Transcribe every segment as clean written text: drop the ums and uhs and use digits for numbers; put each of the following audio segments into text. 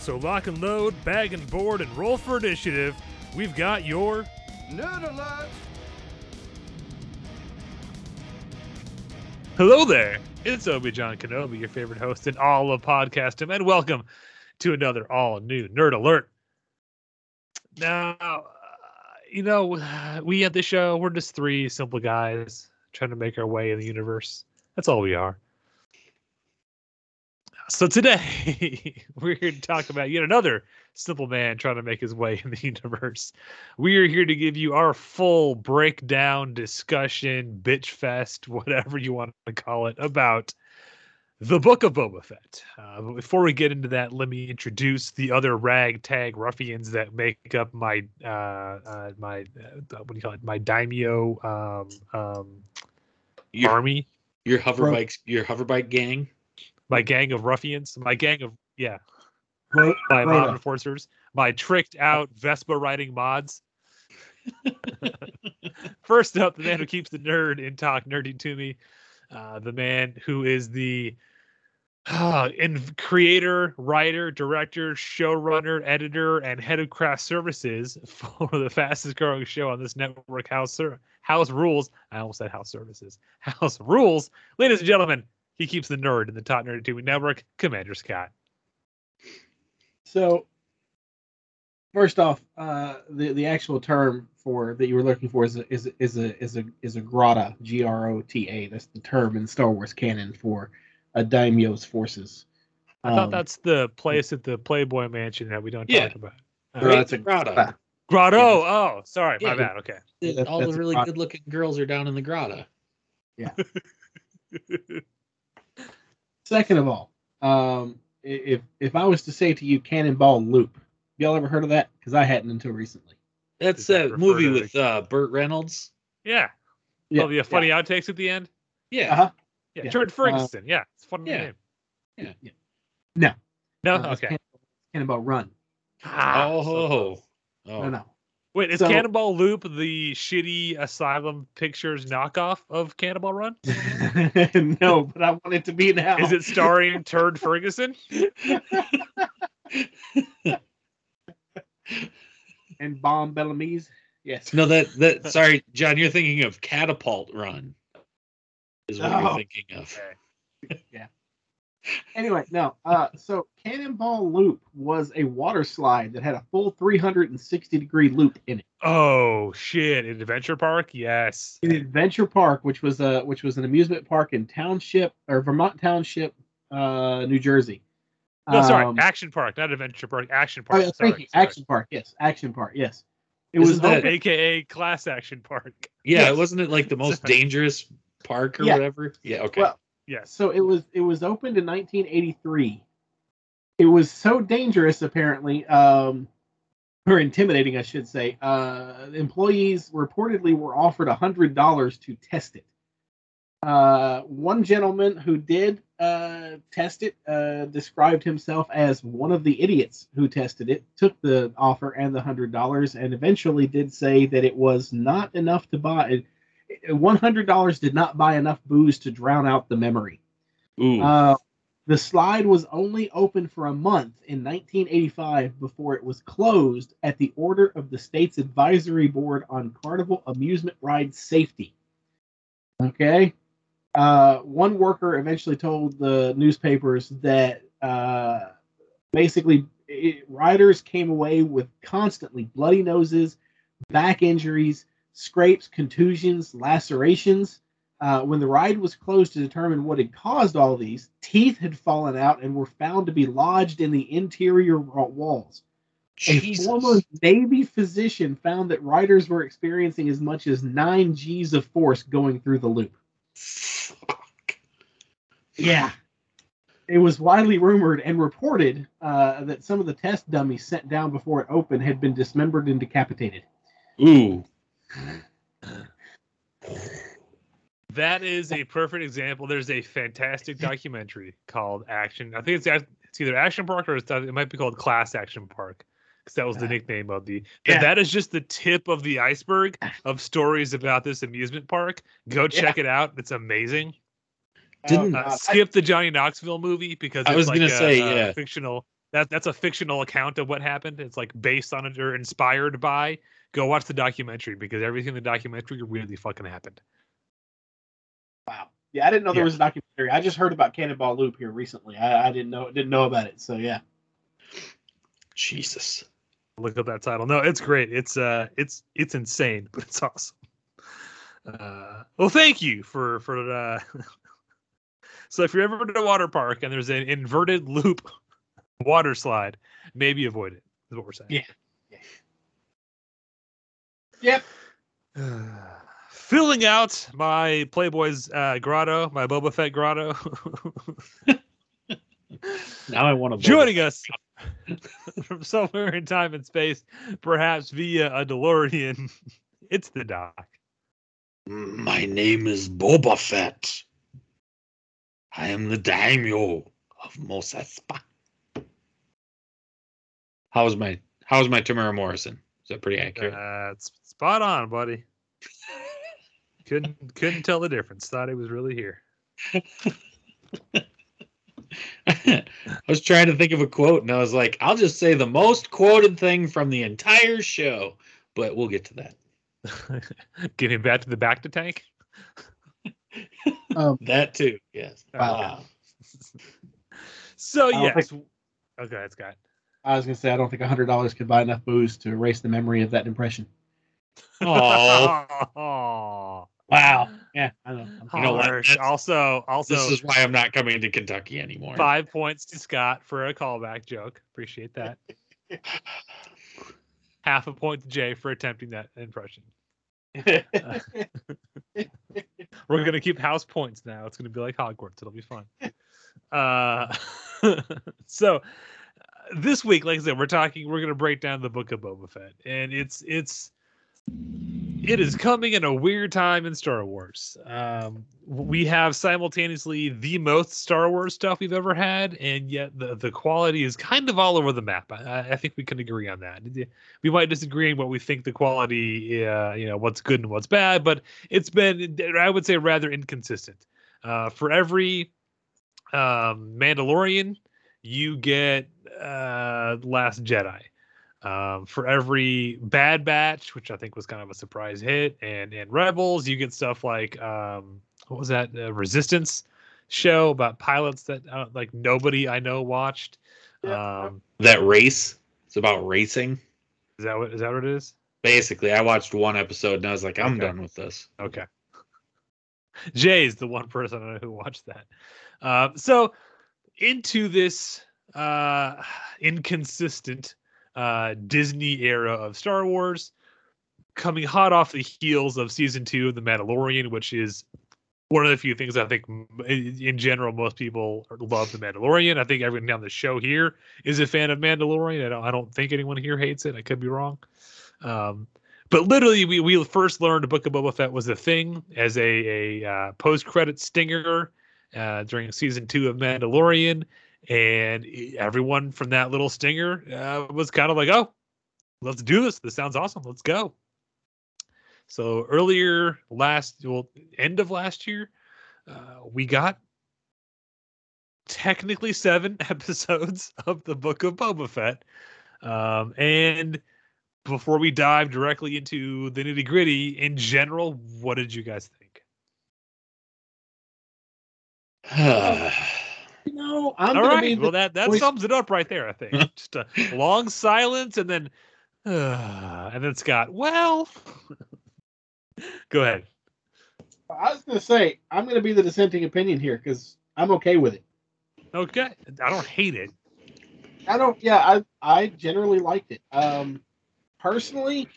So lock and load, bag and board, and roll for initiative. We've got your... Nerd alert! Hello there! It's Obi-Wan Kenobi, your favorite host in all of podcasting, and welcome to another all-new Nerd Alert. Now, we at the show, we're just three simple guys trying to make our way in the universe. That's all we are. So today, we're here to talk about yet another simple man trying to make his way in the universe. We are here to give you our full breakdown, discussion, bitch fest, whatever you want to call it, about the Book of Boba Fett. But before we get into that, let me introduce the other ragtag ruffians that make up my my daimyo army. Your hoverbike gang. My gang of ruffians, my gang of, my mod enforcers, my tricked out Vespa riding mods. First up, the man who keeps the nerd in talk nerdy to me, the man who is the creator, writer, director, showrunner, editor, and head of craft services for the fastest growing show on this network, House Rules. I almost said House Services. House Rules. Ladies and gentlemen, he keeps the nerd in the top nerd TV network, Commander Scott. So, first off, the actual term for that you were looking for is a grota, G-R-O-T-A. That's the term in Star Wars canon for a daimyo's forces. I thought that's the place at the Playboy Mansion that we don't talk about. That's a grotto. Grotto. Oh, sorry, my bad. Okay. All the really good-looking girls are down in the grotto. Yeah. Second of all, if I was to say to you Cannonball Loop, y'all ever heard of that? Because I hadn't until recently. That's a movie with Burt Reynolds. Yeah. All the funny outtakes at the end. Yeah. Uh-huh. Yeah. George Ferguson. Yeah. It's a funny name. Yeah. Yeah. No. No. Okay. Cannonball Run. No. Wait, is Cannonball Loop the shitty Asylum Pictures knockoff of Cannonball Run? No, but I want it to be now. Is it starring Turd Ferguson? And Bomb Bellamy's? Yes. No, that. Sorry, John, you're thinking of Catapult Run is what you're thinking of. Okay. Yeah. Anyway, no. So Cannonball Loop was a water slide that had a full 360-degree loop in it. Oh shit! In Adventure Park, yes. In Adventure Park, which was an amusement park in Vermont Township, New Jersey. No, sorry, Action Park, not Adventure Park. Action Park. Action Park. Yes, Action Park. Yes. It was that AKA Class Action Park. Yeah, yes. Wasn't it like the most dangerous park or whatever? Yeah. Okay. Well, yes. So it was opened in 1983. It was so dangerous, apparently, or intimidating, I should say. Employees reportedly were offered $100 to test it. One gentleman who did test it described himself as one of the idiots who tested it, took the offer and the $100, and eventually did say that it was not enough to buy. $100 did not buy enough booze to drown out the memory. The slide was only open for a month in 1985 before it was closed at the order of the state's advisory board on carnival amusement ride safety. Okay. One worker eventually told the newspapers that basically riders came away with constantly bloody noses, back injuries, scrapes, contusions, lacerations. When the ride was closed to determine what had caused all these, teeth had fallen out and were found to be lodged in the interior walls. Jesus. A former Navy physician found that riders were experiencing as much as 9 Gs of force going through the loop. Fuck. Yeah. It was widely rumored and reported that some of the test dummies sent down before it opened had been dismembered and decapitated. Ooh. That is a perfect example. There's a fantastic documentary called Action. I think it's either Action Park or it might be called Class Action Park, because that was the nickname of the. Yeah. That is just the tip of the iceberg of stories about this amusement park. Go check it out. It's amazing. Skip the Johnny Knoxville movie, because it's fictional. That's a fictional account of what happened. It's like based on it or inspired by. Go watch the documentary, because everything in the documentary really fucking happened. Wow. Yeah, I didn't know there was a documentary. I just heard about Cannonball Loop here recently. I didn't know about it. So yeah. Jesus. Look up that title. No, it's great. It's insane, but it's awesome. Well, thank you for So if you're ever at a water park and there's an inverted loop water slide, maybe avoid it, is what we're saying. Yeah. Yep. Filling out my Playboy's grotto, my Boba Fett grotto. Now I want to. Joining us from somewhere in time and space, perhaps via a DeLorean, it's the Doc. My name is Boba Fett. I am the daimyo of Mos Espa. How's my Tamara Morrison? Is that pretty accurate? It's spot on, buddy. Couldn't tell the difference. Thought it was really here. I was trying to think of a quote, and I was like, I'll just say the most quoted thing from the entire show, but we'll get to that. Getting back to the back to tank? That too, yes. Wow. So, yes. Okay, that's got it. I was going to say, I don't think $100 could buy enough booze to erase the memory of that impression. Oh. Wow. Yeah, I know. You know what? Also, this is why I'm not coming to Kentucky anymore. 5 points to Scott for a callback joke. Appreciate that. Half a point to Jay for attempting that impression. We're going to keep house points now. It's going to be like Hogwarts. It'll be fun. So this week, like I said, we're going to break down the Book of Boba Fett. And it is coming in a weird time in Star Wars. We have simultaneously the most Star Wars stuff we've ever had, and yet the quality is kind of all over the map. I think we can agree on that. We might disagree on what we think the quality, what's good and what's bad, but it's been, I would say, rather inconsistent. For every Mandalorian, you get Last Jedi. For every Bad Batch, which I think was kind of a surprise hit, and Rebels, you get stuff like what was that Resistance show about pilots that like nobody I know watched. That race, it's about racing. Is that what it is? Basically, I watched one episode and I was like, I'm done with this. Okay. Jay's the one person I know who watched that. So into this inconsistent. Disney era of Star Wars, coming hot off the heels of season 2 of The Mandalorian, which is one of the few things I think in general most people love The Mandalorian. I think everyone on the show here is a fan of Mandalorian. I don't think anyone here hates it. I could be wrong. But literally, we first learned the Book of Boba Fett was a thing as a post-credit stinger during season 2 of Mandalorian. And everyone from that little stinger was kind of like, oh, let's do this. This sounds awesome. Let's go. So end of last year, we got technically 7 episodes of the Book of Boba Fett. And before we dive directly into the nitty gritty, in general, what did you guys think? No, I'm all gonna right. Well, that sums it up right there. I think just a long silence, and then Scott. Well, go ahead. I was gonna say I'm gonna be the dissenting opinion here because I'm okay with it. Okay, I don't hate it. I don't. Yeah, I generally liked it. Personally,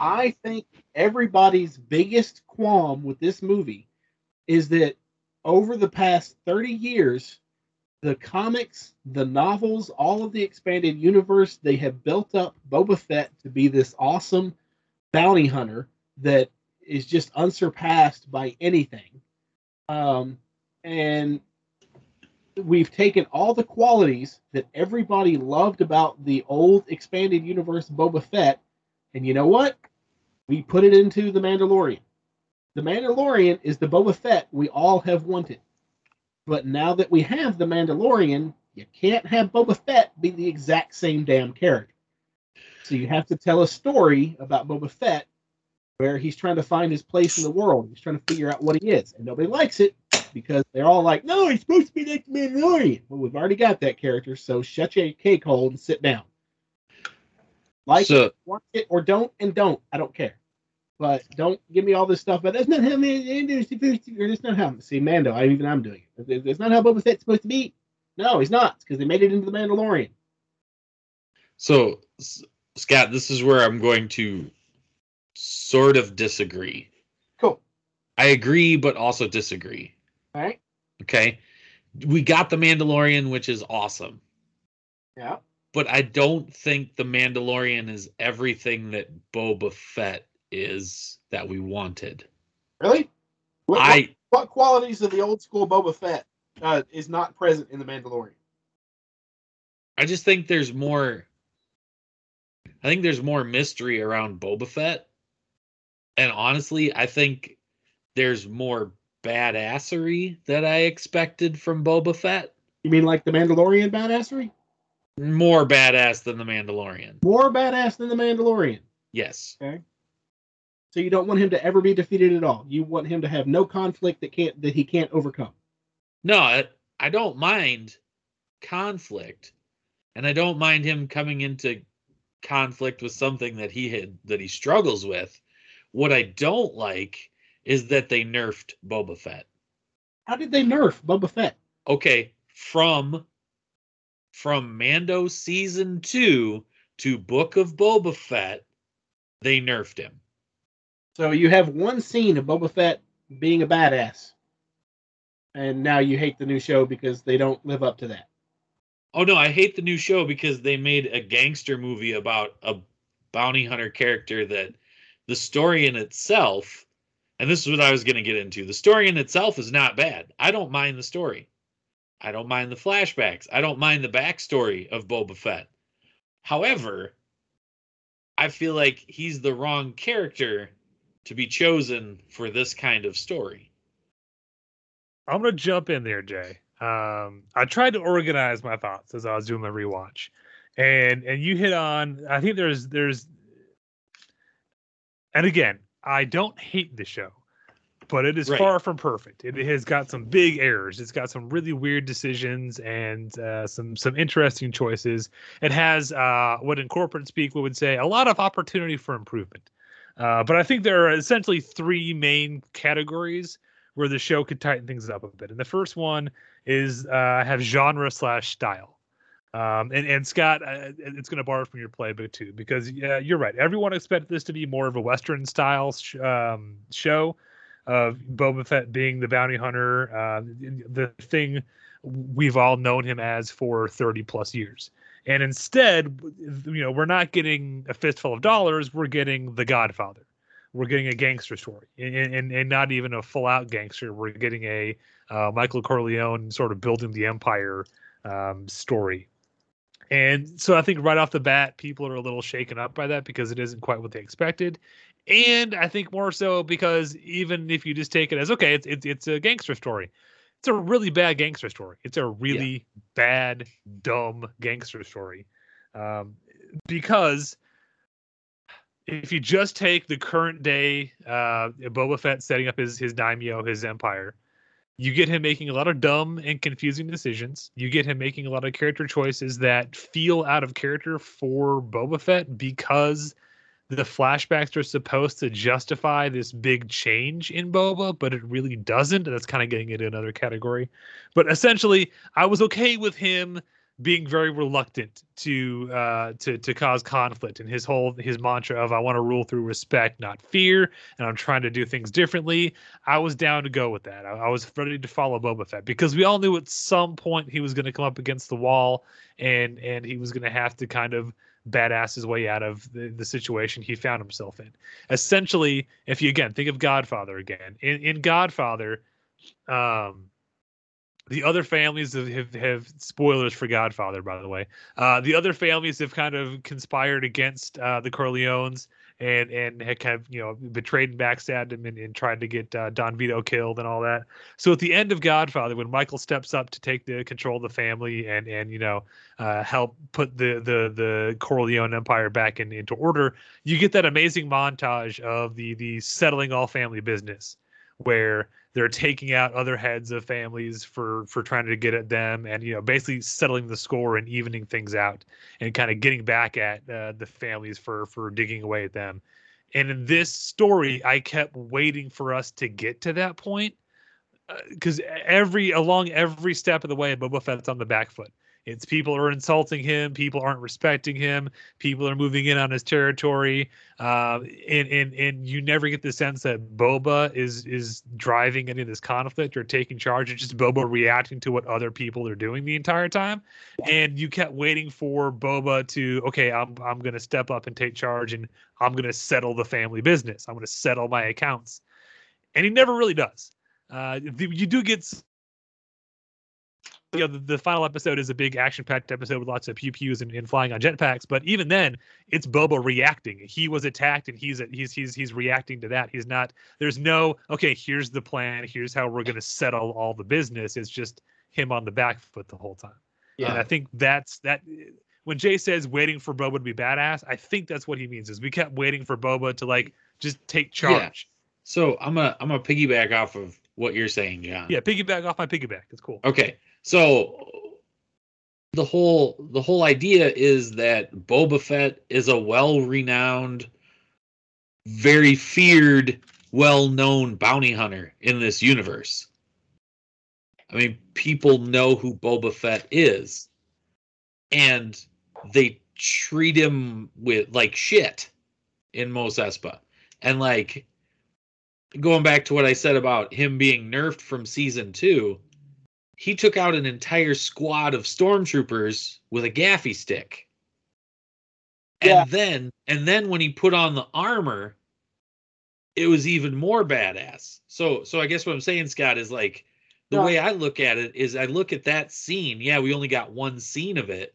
I think everybody's biggest qualm with this movie is that over the past 30 years, the comics, the novels, all of the expanded universe, they have built up Boba Fett to be this awesome bounty hunter that is just unsurpassed by anything. And we've taken all the qualities that everybody loved about the old expanded universe Boba Fett, and you know what? We put it into The Mandalorian. The Mandalorian is the Boba Fett we all have wanted. But now that we have The Mandalorian, you can't have Boba Fett be the exact same damn character. So you have to tell a story about Boba Fett where he's trying to find his place in the world. He's trying to figure out what he is. And nobody likes it because they're all like, no, he's supposed to be like The Mandalorian. Well, we've already got that character, so shut your cake hole and sit down. Like it, watch it, or don't, and don't. I don't care. But don't give me all this stuff. But that's not how Mando. I'm doing it. It's not how Boba Fett's supposed to be. No, he's not, because they made it into The Mandalorian. So, Scott, this is where I'm going to sort of disagree. Cool. I agree, but also disagree. All right. Okay. We got The Mandalorian, which is awesome. Yeah. But I don't think The Mandalorian is everything that Boba Fett is that we wanted. Really? What qualities of the old school Boba Fett is not present in The Mandalorian? I just think there's more. I think there's more mystery around Boba Fett, and honestly, I think there's more badassery that I expected from Boba Fett. You mean like The Mandalorian badassery? More badass than The Mandalorian. More badass than The Mandalorian? Yes. Okay. So you don't want him to ever be defeated at all. You want him to have no conflict that he can't overcome. No, I don't mind conflict. And I don't mind him coming into conflict with something that he struggles with. What I don't like is that they nerfed Boba Fett. How did they nerf Boba Fett? Okay, from Mando Season 2 to Book of Boba Fett, they nerfed him. So you have one scene of Boba Fett being a badass, and now you hate the new show because they don't live up to that. Oh, no, I hate the new show because they made a gangster movie about a bounty hunter character that the story in itself, and this is what I was going to get into, the story in itself is not bad. I don't mind the story. I don't mind the flashbacks. I don't mind the backstory of Boba Fett. However, I feel like he's the wrong character to be chosen for this kind of story. I'm going to jump in there, Jay. I tried to organize my thoughts as I was doing my rewatch. And you hit on, I think there's, and again, I don't hate the show. But it is far from perfect. It has got some big errors. It's got some really weird decisions and some interesting choices. It has what in corporate speak we would say a lot of opportunity for improvement. But I think there are essentially three main categories where the show could tighten things up a bit. And the first one is have genre/style. And Scott, it's going to borrow from your playbook too, because you're right. Everyone expected this to be more of a Western style show. Of Boba Fett being the bounty hunter, the thing we've all known him as for 30 plus years. And instead, you know, we're not getting a fistful of dollars. We're getting the Godfather. We're getting a gangster story and not even a full out gangster. We're getting a Michael Corleone sort of building the empire story. And so I think right off the bat, people are a little shaken up by that because it isn't quite what they expected. And I think more so because even if you just take it as, okay, it's a gangster story. It's a really bad gangster story. It's a really bad, dumb gangster story. Because if you just take the current day, Boba Fett setting up his daimyo, his empire, You get him making a lot of dumb and confusing decisions. You get him making a lot of character choices that feel out of character for Boba Fett because the flashbacks are supposed to justify this big change in Boba, but it really doesn't. And that's kind of getting into another category. But essentially, I was okay with him being very reluctant to cause conflict, and his mantra of, I want to rule through respect, not fear, and I'm trying to do things differently. I was down to go with that. I was ready to follow Boba Fett because we all knew at some point he was going to come up against the wall and he was going to have to kind of badass his way out of the situation he found himself in. Essentially, if you, again, think of Godfather again. In Godfather, the other families have spoilers for Godfather, by the way. The other families have kind of conspired against the Corleones and had kind of, you know, betrayed and backstabbed him and tried to get Don Vito killed and all that. So at the end of Godfather, when Michael steps up to take the control of the family and you know, help put the Corleone Empire back into order, you get that amazing montage of the settling all family business, where they're taking out other heads of families for trying to get at them and, you know, basically settling the score and evening things out and kind of getting back at the families for digging away at them. And in this story, I kept waiting for us to get to that point because along every step of the way, Boba Fett's on the back foot. It's people are insulting him. People aren't respecting him. People are moving in on his territory. And you never get the sense that Boba is driving any of this conflict or taking charge. It's just Boba reacting to what other people are doing the entire time. And you kept waiting for Boba to, okay, I'm going to step up and take charge and I'm going to settle the family business. I'm going to settle my accounts. And he never really does. You do get... You know, the final episode is a big action-packed episode with lots of pew-pews and flying on jetpacks. But even then, it's Boba reacting. He was attacked, and he's reacting to that. He's not. There's no okay. Here's the plan. Here's how we're going to settle all the business. It's just him on the back foot the whole time. Yeah. And I think that's that. When Jay says waiting for Boba to be badass, I think that's what he means. Is we kept waiting for Boba to like just take charge. Yeah. So I'm gonna piggyback off of what you're saying, John. Yeah, piggyback off my piggyback. It's cool. Okay. So the whole idea is that Boba Fett is a well-renowned, very feared, well-known bounty hunter in this universe. I mean, people know who Boba Fett is, and they treat him with like shit in Mos Espa. And like going back to what I said about him being nerfed from season 2. He took out an entire squad of stormtroopers with a gaffy stick. Yeah. And then when he put on the armor, it was even more badass. So I guess what I'm saying, Scott, is like the way I look at it is I look at that scene. Yeah, we only got one scene of it.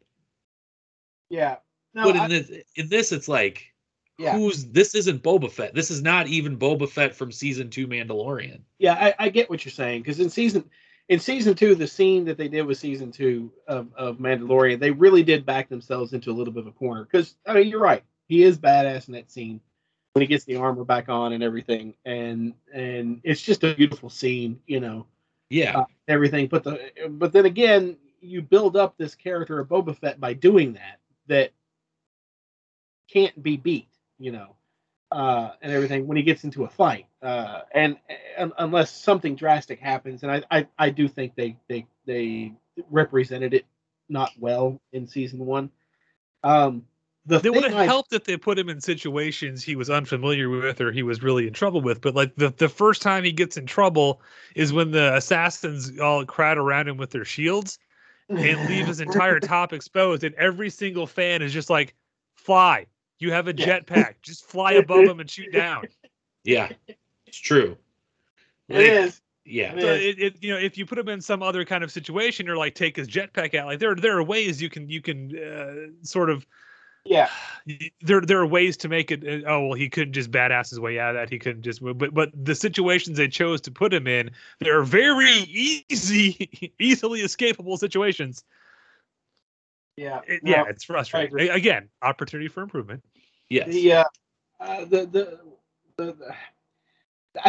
Yeah. No, but in this it's like this isn't Boba Fett. This is not even Boba Fett from season 2 Mandalorian. Yeah, I get what you're saying, because in season 2, the scene that they did with season 2 of Mandalorian, they really did back themselves into a little bit of a corner. Because, I mean, you're right. He is badass in that scene when he gets the armor back on and everything. And it's just a beautiful scene, you know. Yeah. Everything. But then again, you build up this character of Boba Fett by doing that can't be beat, you know. And everything when he gets into a fight, and unless something drastic happens, and I do think they represented it not well in season 1. It would have helped if they put him in situations he was unfamiliar with or he was really in trouble with. But like the first time he gets in trouble is when the assassins all crowd around him with their shields and leave his entire top exposed, and every single fan is just like, "Fly. You have a jetpack. Just fly above him and shoot down." Yeah, it's true. Like, it is. Yeah. So it, you know, if you put him in some other kind of situation, or like take his jetpack out, like there are ways you can sort of. Yeah. There are ways to make it. He couldn't just badass his way out of that. He couldn't just. But the situations they chose to put him in, they're very easily escapable situations. Yeah, it's frustrating. Again, opportunity for improvement. Yes. I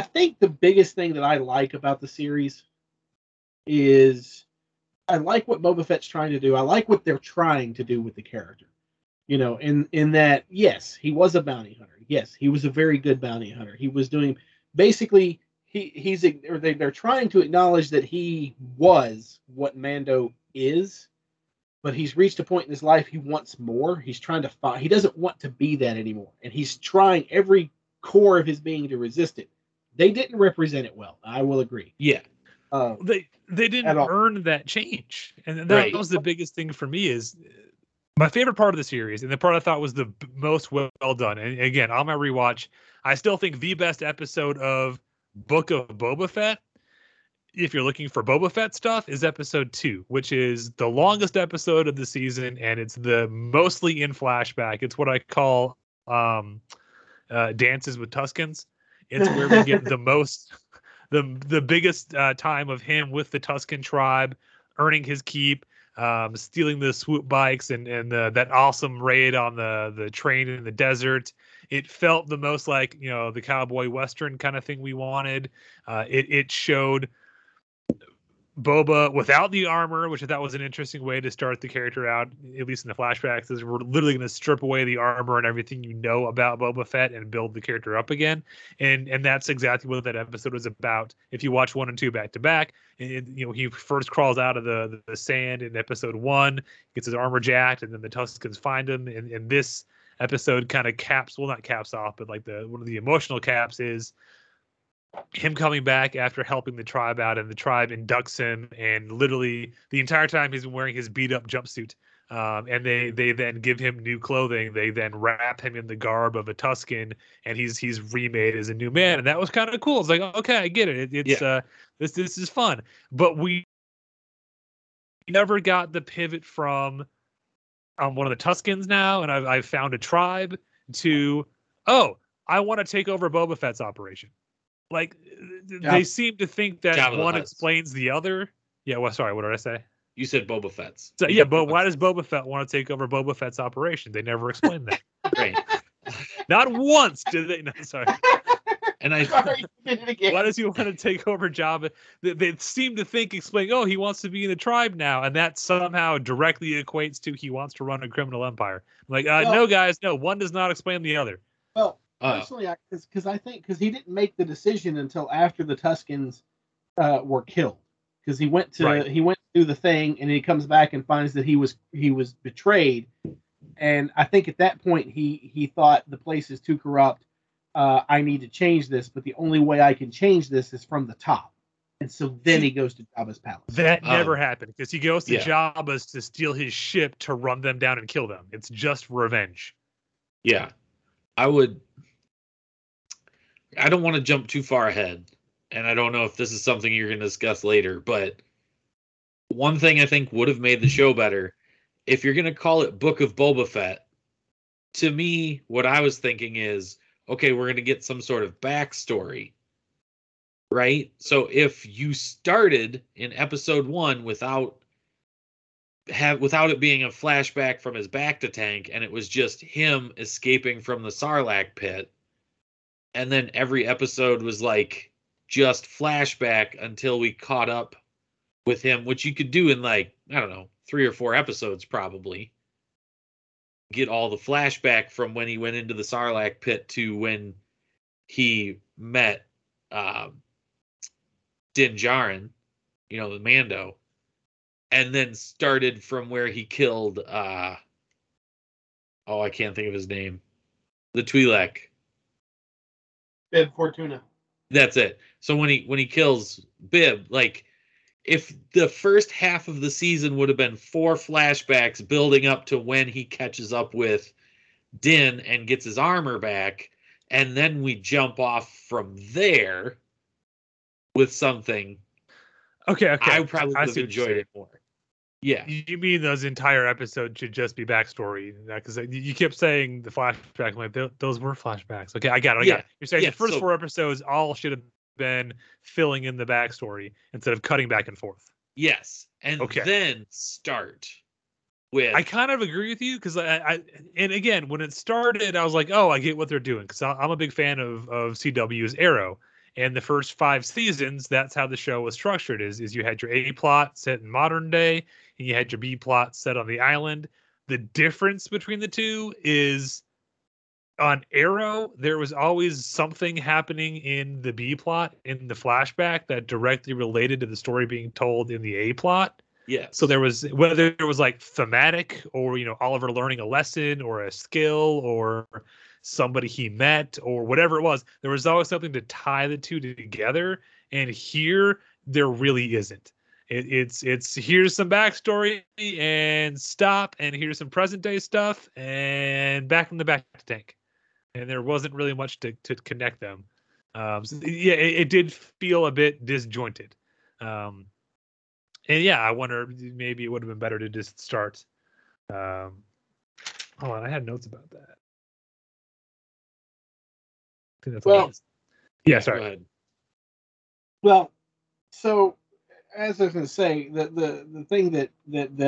think the biggest thing that I like about the series is I like what Boba Fett's trying to do. I like what they're trying to do with the character. You know, in that, yes, he was a bounty hunter. Yes, he was a very good bounty hunter. He was doing basically they're trying to acknowledge that he was what Mando is, but he's reached a point in his life he wants more. He's trying to fight. He doesn't want to be that anymore, and he's trying every core of his being to resist it. They didn't represent it well. I will agree. Yeah, they didn't earn that change, and that was the biggest thing for me. Is my favorite part of the series, and the part I thought was the most well done, and again, on my rewatch, I still think the best episode of Book of Boba Fett, if you're looking for Boba Fett stuff, is episode 2, which is the longest episode of the season, and it's the mostly in flashback. It's what I call Dances with Tuskens. It's where we get the most, the biggest time of him with the Tusken tribe, earning his keep. Stealing the swoop bikes and that awesome raid on the train in the desert. It felt the most like, you know, the cowboy western kind of thing we wanted. It showed Boba without the armor, which I thought was an interesting way to start the character out, at least in the flashbacks, is we're literally going to strip away the armor and everything you know about Boba Fett and build the character up again. And that's exactly what that episode was about. If you watch 1 and 2 back to back, you know, he first crawls out of the sand in episode 1, gets his armor jacked, and then the Tuskens find him. And this episode kind of caps, well, not caps off, but like one of the emotional caps is him coming back after helping the tribe out, and the tribe inducts him, and literally the entire time he's been wearing his beat up jumpsuit. And they then give him new clothing. They then wrap him in the garb of a Tusken, and he's remade as a new man. And that was kind of cool. It's like, okay, I get it. It's this is fun. But we never got the pivot from I'm one of the Tuskens now, and I've found a tribe, to, oh, I want to take over Boba Fett's operation. Like, they seem to think that one explains the other. Yeah, well, sorry, what did I say? You said Boba Fett's. So, yeah, but why does Boba Fett want to take over Boba Fett's operation? They never explained that. Right. Not once did they. No, sorry. And why does he want to take over Jabba? They seem to think, explain, oh, he wants to be in the tribe now, and that somehow directly equates to he wants to run a criminal empire. I'm like, no, guys, no, one does not explain the other. Well, personally, because he didn't make the decision until after the Tuskens were killed. Because he went to he went through the thing, and he comes back and finds that he was betrayed. And I think at that point he thought the place is too corrupt. I need to change this, but the only way I can change this is from the top. And so then he goes to Jabba's palace. That never happened, because he goes to Jabba's to steal his ship to run them down and kill them. It's just revenge. Yeah, I don't want to jump too far ahead, and I don't know if this is something you're going to discuss later, but one thing I think would have made the show better, if you're going to call it Book of Boba Fett, to me, what I was thinking is, okay, we're going to get some sort of backstory, right? So if you started in episode 1 without it being a flashback from his back to tank, and it was just him escaping from the Sarlacc pit, and then every episode was like just flashback until we caught up with him, which you could do in, like, I don't know, 3 or 4 episodes probably. Get all the flashback from when he went into the Sarlacc pit to when he met Din Djarin, you know, the Mando, and then started from where he killed, I can't think of his name, the Twi'lek. Bib Fortuna. That's it. So when he kills Bib, like, if the first half of the season would have been 4 flashbacks building up to when he catches up with Din and gets his armor back, and then we jump off from there with something. Okay. I probably would have enjoyed it more. Yeah. You mean those entire episodes should just be backstory? Because you kept saying the flashback. I'm like, those were flashbacks. Okay, I got it. You're saying the first 4 episodes all should have been filling in the backstory instead of cutting back and forth. Yes. And then start with... I kind of agree with you, because and again, when it started, I was like, oh, I get what they're doing, because I'm a big fan of CW's Arrow. And the first 5 seasons, that's how the show was structured, is you had your A plot set in modern day, and you had your B plot set on the island. The difference between the two is on Arrow, there was always something happening in the B plot, in the flashback, that directly related to the story being told in the A plot. Yeah. So there was, whether it was like thematic or, you know, Oliver learning a lesson or a skill or somebody he met or whatever it was, there was always something to tie the two together. And here there really isn't. It's here's some backstory and stop, and here's some present day stuff and back in the back tank. And there wasn't really much to connect them. So yeah, it did feel a bit disjointed. And yeah, I wonder, maybe it would have been better to just start. Hold on, I had notes about that. I think that's well, yeah, sorry. Well, so as I was going to say, the thing that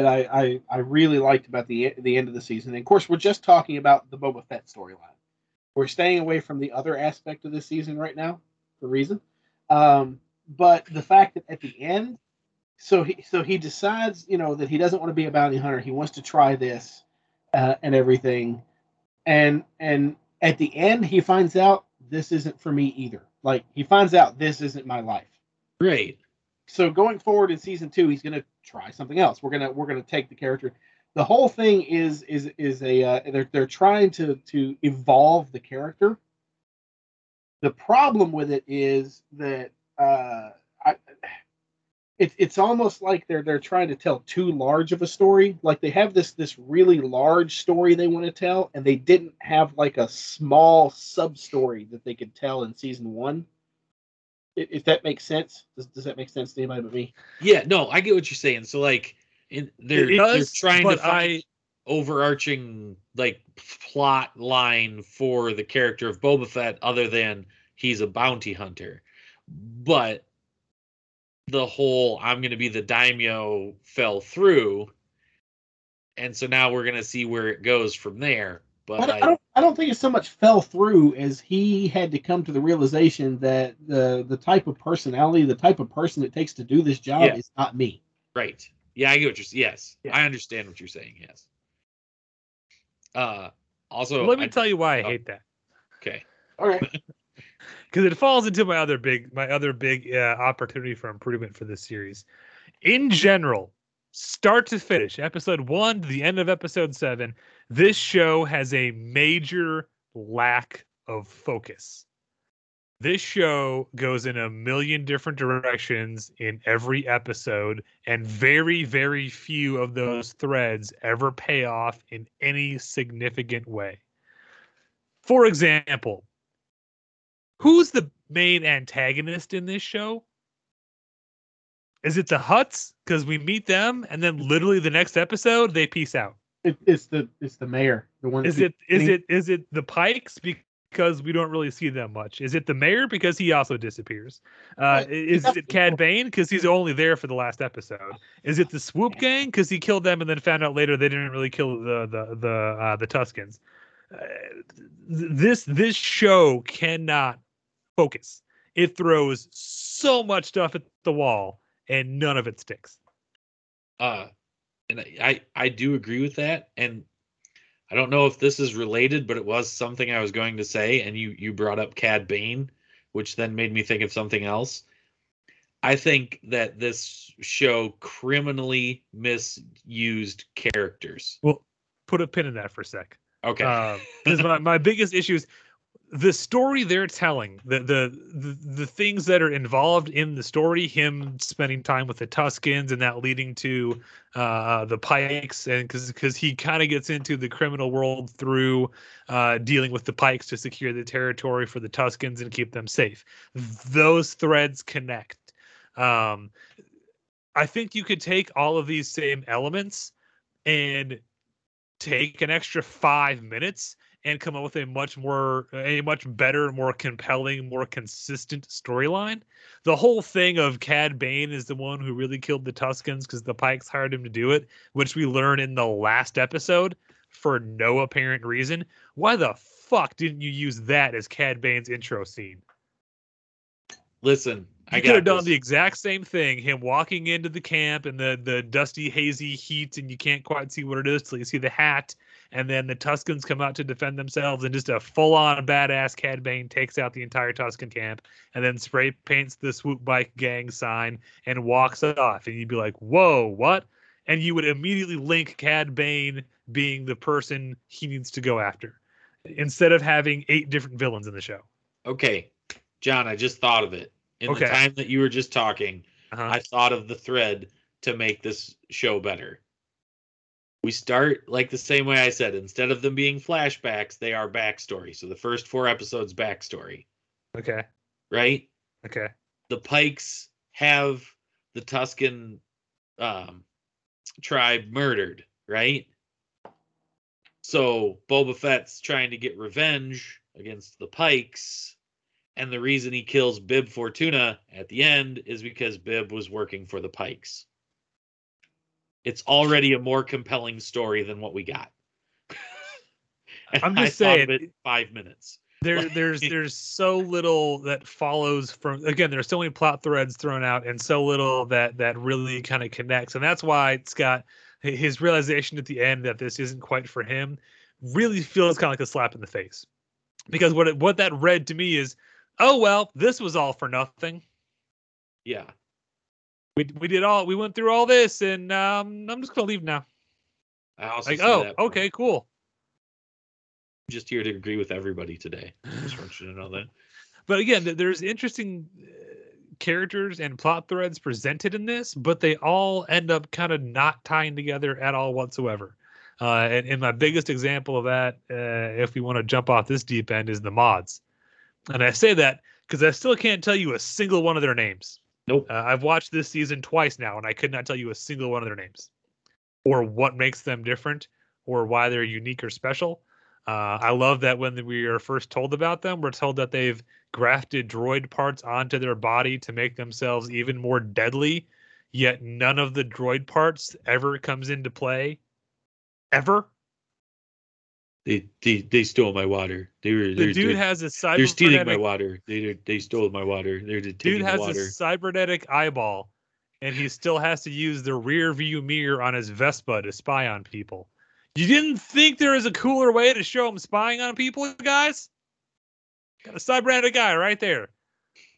I really liked about the end of the season, and of course we're just talking about the Boba Fett storyline. We're staying away from the other aspect of the season right now for a reason. But the fact that at the end, So he decides, you know, that he doesn't want to be a bounty hunter. He wants to try this and everything. And at the end, he finds out this isn't for me either. Like, he finds out this isn't my life. Right. So going forward in season 2, he's going to try something else. We're gonna take the character. The whole thing is a they're trying to evolve the character. The problem with it is that It's almost like they're trying to tell too large of a story. Like, they have this really large story they want to tell, and they didn't have like a small sub story that they could tell in season 1. If that makes sense, does that make sense to anybody but me? Yeah, no, I get what you're saying. So like, they're trying to find overarching like plot line for the character of Boba Fett, other than he's a bounty hunter, but the whole I'm going to be the daimyo fell through, and so now we're going to see where it goes from there. But I don't think it's so much fell through as he had to come to the realization that the type of personality, the type of person it takes to do this job is not me. Right. Yeah, I get what you're saying. Yes. Yeah. I understand what you're saying. Yes. Also, let me tell you why I hate that. Okay. All right. Because it falls into my other big opportunity for improvement for this series. In general, start to finish, episode 1 to the end of episode 7, this show has a major lack of focus. This show goes in a million different directions in every episode, and very, very few of those threads ever pay off in any significant way. For example, who's the main antagonist in this show? Is it the Hutts? Because we meet them, and then literally the next episode they peace out. It's the mayor. The one. Is it the Pikes? Because we don't really see them much. Is it the mayor? Because he also disappears. Is it Cad Bane? Because he's only there for the last episode. Is it the Swoop Gang? Because he killed them and then found out later they didn't really kill the Tuskens. This show cannot focus. It throws so much stuff at the wall and none of it sticks. And I do agree with that. And I don't know if this is related, but it was something I was going to say. And you brought up Cad Bane, which then made me think of something else. I think that this show criminally misused characters. Well, put a pin in that for a sec. Okay. Because my biggest issue is the story they're telling, the things that are involved in the story, him spending time with the Tuskens and that leading to the Pikes, and because he kind of gets into the criminal world through dealing with the Pikes to secure the territory for the Tuskens and keep them safe. Those threads connect. I think you could take all of these same elements and take an extra 5 minutes and come up with a much better, more compelling, more consistent storyline. The whole thing of Cad Bane is the one who really killed the Tuskens because the Pikes hired him to do it, which we learn in the last episode for no apparent reason. Why the fuck didn't you use that as Cad Bane's intro scene? Listen, I could have done the exact same thing. Him walking into the camp in the dusty, hazy heat, and you can't quite see what it is till you see the hat. And then the Tuskens come out to defend themselves, and just a full-on badass Cad Bane takes out the entire Tusken camp, and then spray paints the Swoop Bike Gang sign and walks off. And you'd be like, whoa, what? And you would immediately link Cad Bane being the person he needs to go after, instead of having 8 different villains in the show. Okay, John, I just thought of it. The time that you were just talking, I thought of the thread to make this show better. We start like the same way I said. Instead of them being flashbacks, they are backstory. So the first 4 episodes, backstory. Okay. Right? Okay. The Pikes have the Tusken tribe murdered, right? So Boba Fett's trying to get revenge against the Pikes. And the reason he kills Bib Fortuna at the end is because Bib was working for the Pikes. It's already a more compelling story than what we got. I'm just saying, it 5 minutes. There's so little that follows from, again, there's so many plot threads thrown out and so little that really kind of connects. And that's why Scott, his realization at the end that this isn't quite for him, really feels kind of like a slap in the face. Because what that read to me is, oh, well, this was all for nothing. Yeah. We went through all this, and I'm just gonna leave now. I also okay, cool. I'm just here to agree with everybody today. I just want you to know that. But again, there's interesting characters and plot threads presented in this, but they all end up kind of not tying together at all whatsoever. And my biggest example of that, if we want to jump off this deep end, is the mods. And I say that because I still can't tell you a single one of their names. Nope. I've watched this season twice now, and I could not tell you a single one of their names or what makes them different or why they're unique or special. I love that when we are first told about them, we're told that they've grafted droid parts onto their body to make themselves even more deadly, yet none of the droid parts ever comes into play. Ever. They stole my water. The dude has a cybernetic. They're stealing my water. They stole my water. They're taking my water. Dude has a cybernetic eyeball, and he still has to use the rear view mirror on his Vespa to spy on people. You didn't think there was a cooler way to show him spying on people, guys? Got a cybernetic guy right there.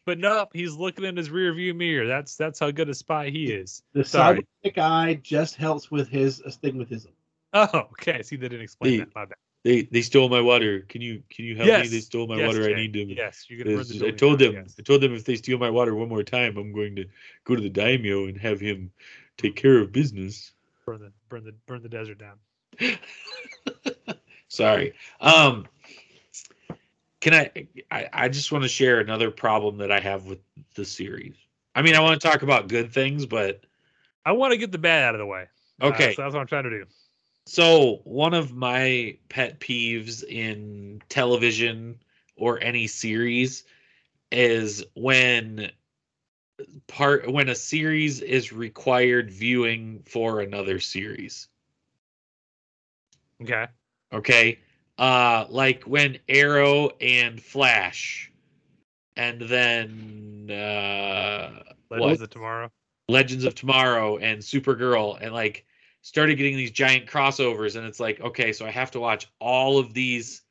But nope, he's looking in his rear view mirror. That's how good a spy he is. The cybernetic eye just helps with his astigmatism. Oh, okay. See, they didn't explain that. My bad. They stole my water. Can you help me? They stole my water. Jay. I need them. Yes, you're gonna. I told them if they steal my water one more time, I'm going to go to the daimyo and have him take care of business. Burn the desert down. Sorry. Can I just want to share another problem that I have with the series. I mean, I want to talk about good things, but I want to get the bad out of the way. Okay, so that's what I'm trying to do. So one of my pet peeves in television or any series is when a series is required viewing for another series. Okay. Okay. Like when Arrow and Flash, and then Legends of Tomorrow and Supergirl, and like started getting these giant crossovers, and it's like, okay, so I have to watch all of these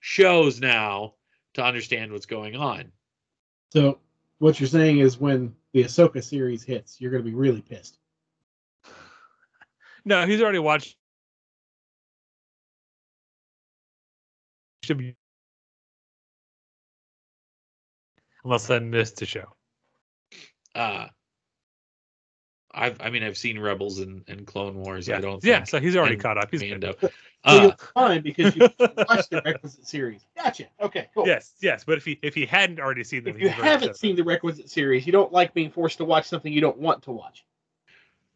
shows now to understand what's going on. So what you're saying is when the Ahsoka series hits, you're going to be really pissed. No, he's already watched. Unless I missed the show. I've seen Rebels and Clone Wars. Yeah. I don't. Yeah, so he's already caught up. He's Mando. So you're fine because you watched the requisite series. Gotcha. Okay. Cool. Yes. But if he hadn't already seen them, if you haven't seen the requisite series, you don't like being forced to watch something you don't want to watch.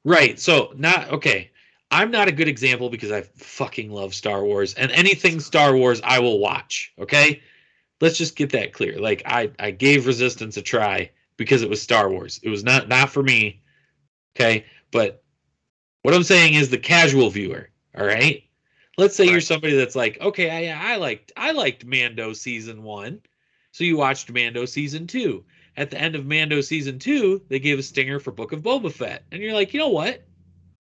Right. So not okay. I'm not a good example because I fucking love Star Wars, and anything Star Wars I will watch. Okay. Let's just get that clear. Like I gave Resistance a try because it was Star Wars. It was not for me. Okay, but what I'm saying is the casual viewer, all right? Let's say you're somebody that's like, okay, I liked Mando season 1, so you watched Mando season 2. at the end of Mando season 2, they gave a stinger for Book of Boba Fett. And you're like, you know what?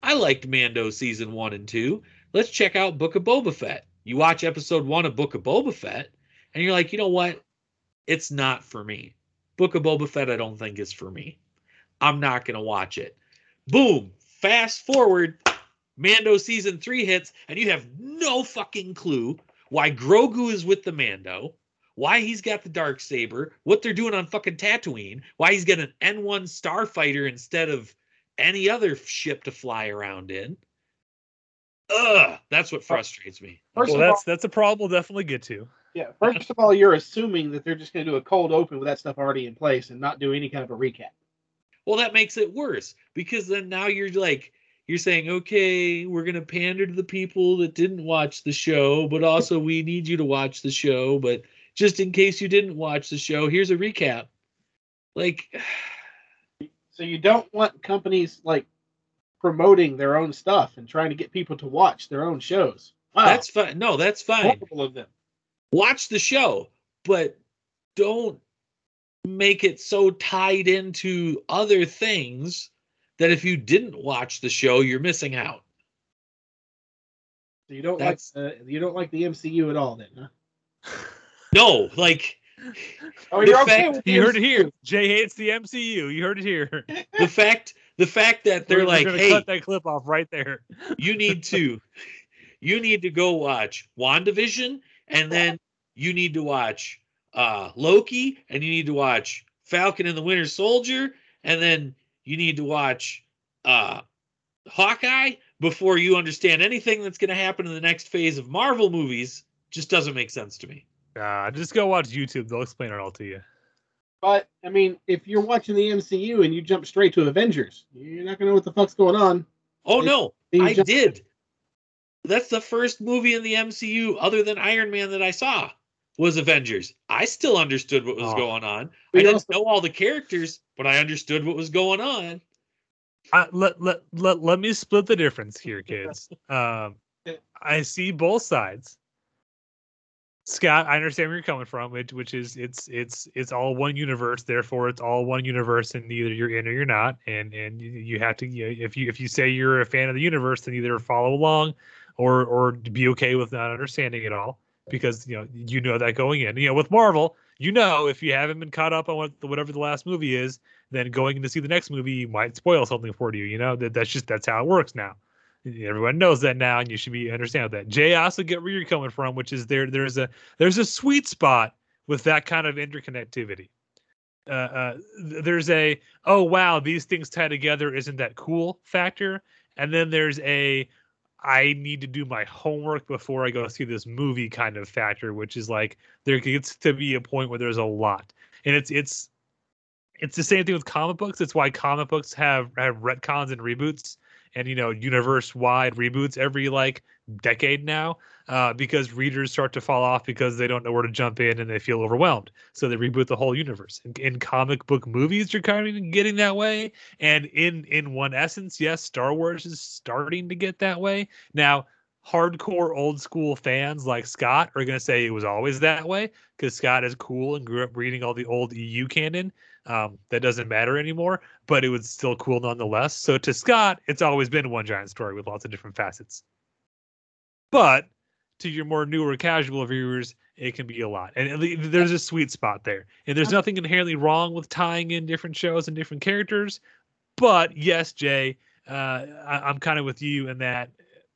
I liked Mando season 1 and 2. Let's check out Book of Boba Fett. You watch episode 1 of Book of Boba Fett, and you're like, you know what? It's not for me. Book of Boba Fett I don't think is for me. I'm not going to watch it. Boom. Fast forward. Mando season 3 hits, and you have no fucking clue why Grogu is with the Mando, why he's got the Darksaber, what they're doing on fucking Tatooine, why he's got an N1 Starfighter instead of any other ship to fly around in. Ugh, that's what frustrates me. That's a problem we'll definitely get to. Yeah, first of all, you're assuming that they're just going to do a cold open with that stuff already in place and not do any kind of a recap. Well, that makes it worse, because then now you're like, you're saying, okay, we're going to pander to the people that didn't watch the show, but also we need you to watch the show. But just in case you didn't watch the show, here's a recap. Like, so you don't want companies like promoting their own stuff and trying to get people to watch their own shows. Wow. That's fine. No, that's fine. Multiple of them. Watch the show, but don't make it so tied into other things that if you didn't watch the show, you're missing out. So you don't like the MCU at all, then, huh? No, like. Oh, you heard it here. Jay hates the MCU. You heard it here. The fact that they're like, hey, cut that clip off right there. you need to go watch WandaVision, and then you need to watch Loki, and you need to watch Falcon and the Winter Soldier, and then you need to watch Hawkeye before you understand anything that's going to happen in the next phase of Marvel movies. Just doesn't make sense to me. Just go watch YouTube. They'll explain it all to you. But, I mean, if you're watching the MCU and you jump straight to Avengers, you're not going to know what the fuck's going on. Oh, no. I did. That's the first movie in the MCU other than Iron Man that I saw was Avengers. I still understood what was going on. I didn't know all the characters, but I understood what was going on. Let me split the difference here, kids. I see both sides. Scott, I understand where you're coming from, which is it's all one universe. Therefore, it's all one universe, and either you're in or you're not. And you have to, if you say you're a fan of the universe, then either follow along, or be okay with not understanding it all, because you know that going in. With Marvel, if you haven't been caught up on whatever the last movie is, then going to see the next movie you might spoil something for you. That's how it works now. Everyone knows that now, and you should be understand that. Jay, I also get where you're coming from, which is there's a sweet spot with that kind of interconnectivity. There's a, oh wow, these things tie together, isn't that cool factor, and then there's a, I need to do my homework before I go see this movie kind of factor, which is like there gets to be a point where there's a lot, and it's the same thing with comic books. It's why comic books have retcons and reboots. And, universe-wide reboots every, decade now, because readers start to fall off because they don't know where to jump in and they feel overwhelmed. So they reboot the whole universe. In comic book movies, you're kind of getting that way. And in one essence, yes, Star Wars is starting to get that way. Now, hardcore old-school fans like Scott are going to say it was always that way because Scott is cool and grew up reading all the old EU canon. That doesn't matter anymore, but it was still cool nonetheless. So to Scott, it's always been one giant story with lots of different facets. But to your more newer casual viewers, it can be a lot. And there's a sweet spot there. And there's nothing inherently wrong with tying in different shows and different characters. But yes, Jay, I'm kind of with you in that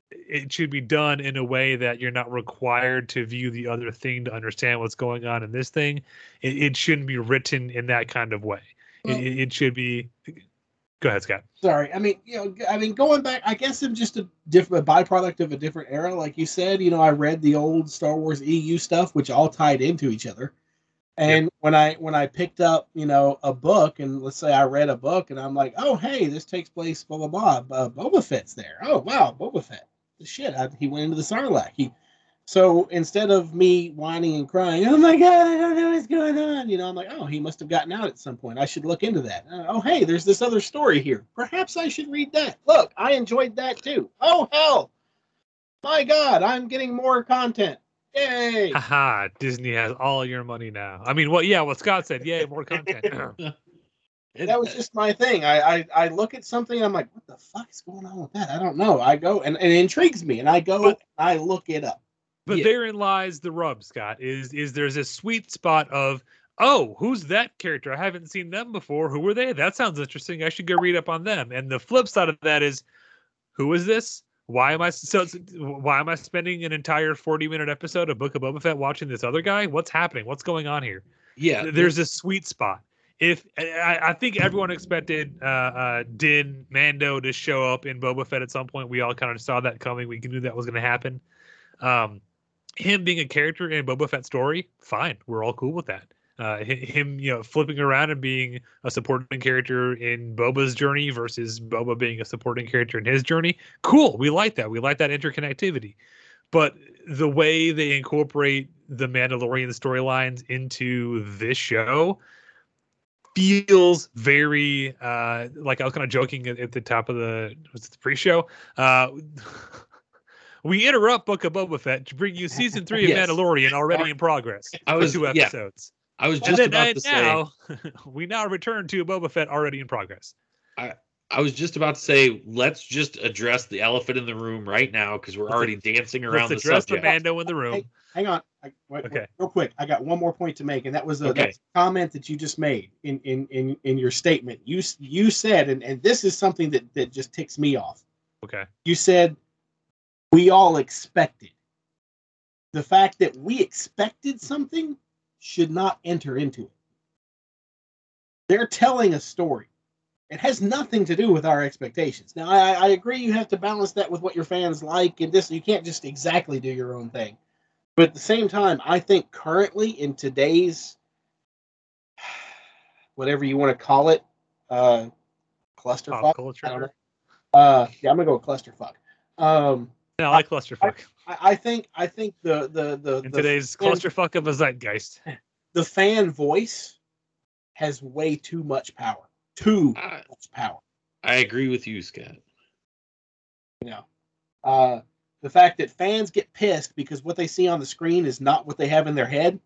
it should be done in a way that you're not required to view the other thing to understand what's going on in this thing. It shouldn't be written in that kind of way. Well, it should be. Go ahead, Scott. Sorry. Going back, I guess I'm just a byproduct of a different era. Like you said, I read the old Star Wars EU stuff, which all tied into each other. And yep. when I picked up, a book, and let's say I read a book and I'm like, oh, hey, this takes place, blah, blah, blah. Boba Fett's there. Oh, wow. Boba Fett. Shit, he went into the Sarlacc. So instead of me whining and crying, oh my God, I don't know what's going on, I'm like, oh, he must have gotten out at some point. I should look into that. Oh, hey, there's this other story here. Perhaps I should read that. Look, I enjoyed that too. Oh, hell. My God, I'm getting more content. Yay! Haha, Disney has all your money now. I mean, what Scott said, yay, more content. That was just my thing. I look at something, and I'm like, what the fuck is going on with that? I don't know. I go, and it intrigues me, and I go, I look it up. But therein lies the rub, Scott, is there's this sweet spot of, oh, who's that character? I haven't seen them before. Who were they? That sounds interesting. I should go read up on them. And the flip side of that is, who is this? Why am I spending an entire 40-minute episode of Book of Boba Fett watching this other guy? What's happening? What's going on here? Yeah, there's a sweet spot. I think everyone expected Din Mando to show up in Boba Fett at some point. We all kind of saw that coming. We knew that was going to happen. Him being a character in Boba Fett's story, fine. We're all cool with that. Him, flipping around and being a supporting character in Boba's journey versus Boba being a supporting character in his journey. Cool. We like that. We like that interconnectivity. But the way they incorporate the Mandalorian storylines into this show feels very, like I was kind of joking at the top of the pre-show. We interrupt Book of Boba Fett to bring you season 3 of Mandalorian already in progress. Two episodes. I was just about to say... We now return to Boba Fett already in progress. I was just about to say, let's just address the elephant in the room right now, because we're already dancing around the subject. Let's address the Mando in the room. Hey, hang on. Wait, real quick. I got one more point to make, and that was the comment that you just made in your statement. You said, and this is something that just ticks me off. Okay. You said, we all expected. The fact that we expected something should not enter into it. They're telling a story. It has nothing to do with our expectations. Now, I agree you have to balance that with what your fans like, and this, you can't just exactly do your own thing. But at the same time, I think currently in today's, whatever you want to call it, clusterfuck? I don't know. I'm going to go with clusterfuck. No, I like clusterfuck. I think the today's clusterfuck of a zeitgeist. The fan voice has way too much power. I agree with you, Scott. The fact that fans get pissed because what they see on the screen is not what they have in their head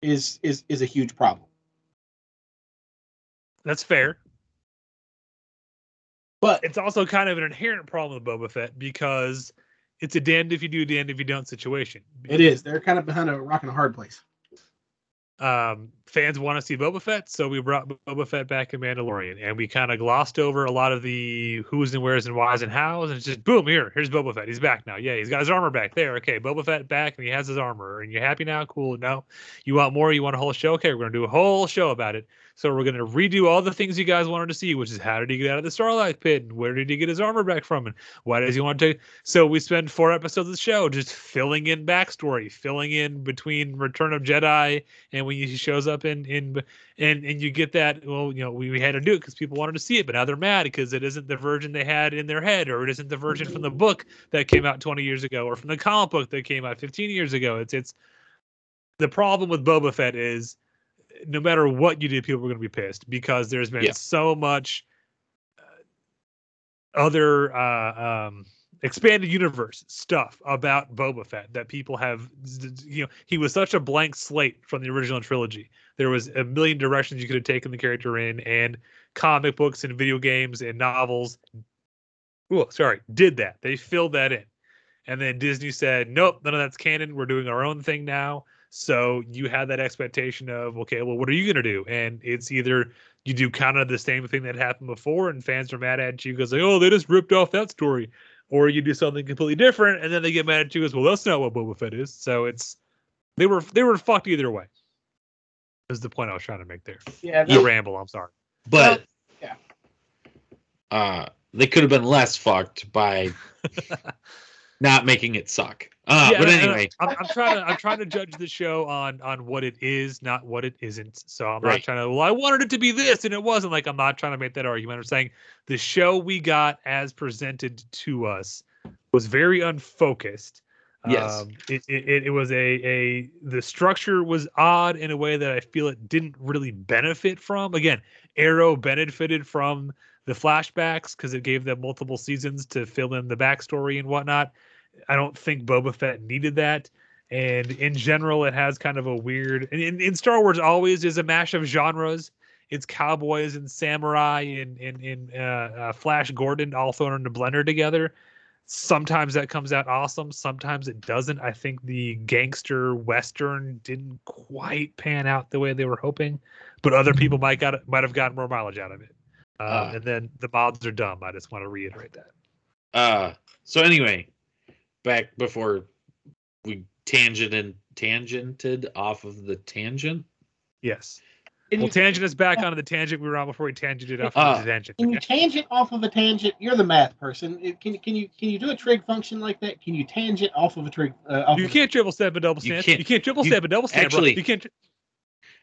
is a huge problem. That's fair. But it's also kind of an inherent problem with Boba Fett because it's a damned if you do, damned if you don't situation. It is. They're kind of behind a rock and a hard place. Fans want to see Boba Fett, so we brought Boba Fett back in Mandalorian, and we kind of glossed over a lot of the who's and where's and why's and how's, and it's just boom, here's Boba Fett. He's back now. Yeah, he's got his armor back there. Okay, Boba Fett back, and he has his armor. And you're happy now? Cool. No, you want more? You want a whole show? Okay, we're going to do a whole show about it. So we're going to redo all the things you guys wanted to see, which is how did he get out of the Sarlacc pit, and where did he get his armor back from, and why does he want to? So we spend 4 episodes of the show just filling in backstory, filling in between Return of Jedi and when he shows up and you get that. Well, we had to do it because people wanted to see it, but now they're mad because it isn't the version they had in their head, or it isn't the version from the book that came out 20 years ago, or from the comic book that came out 15 years ago. It's the problem with Boba Fett is, no matter what you do, people are going to be pissed because there's been so much other expanded universe stuff about Boba Fett that people have, he was such a blank slate from the original trilogy. There was a million directions you could have taken the character in, and comic books and video games and novels did that. They filled that in. And then Disney said, nope, none of that's canon. We're doing our own thing now. So you had that expectation of, okay, well, what are you going to do? And it's either you do kind of the same thing that happened before and fans are mad at you because, they just ripped off that story. Or you do something completely different and then they get mad at you as, well, that's not what Boba Fett is. So they were fucked either way. Is the point I was trying to make there. Yeah. The ramble, I'm sorry. But they could have been less fucked by not making it suck. But anyway, I'm trying to judge the show on what it is, not what it isn't. So I'm not trying to, I wanted it to be this and it wasn't. Like, I'm not trying to make that argument. I'm saying the show we got as presented to us was very unfocused. Yes. It was the structure was odd in a way that I feel it didn't really benefit from. Again, Arrow benefited from the flashbacks because it gave them multiple seasons to fill in the backstory and whatnot. I don't think Boba Fett needed that. And in general, it has kind of a weird... in Star Wars always is a mash of genres. It's cowboys and samurai and Flash Gordon all thrown in a blender together. Sometimes that comes out awesome. Sometimes it doesn't. I think the gangster Western didn't quite pan out the way they were hoping, but other people might have gotten more mileage out of it. And then the mods are dumb. I just want to reiterate that. So anyway, back before we tangented off of the tangent. Yes. Well, tangent is back onto the tangent we were on before we tangented off of the tangent. Can you tangent off of a tangent? You're the math person. Can you do a trig function like that? Can you tangent off of a trig? You can't triple step a double step. You can't triple step a double step. Actually, you can't.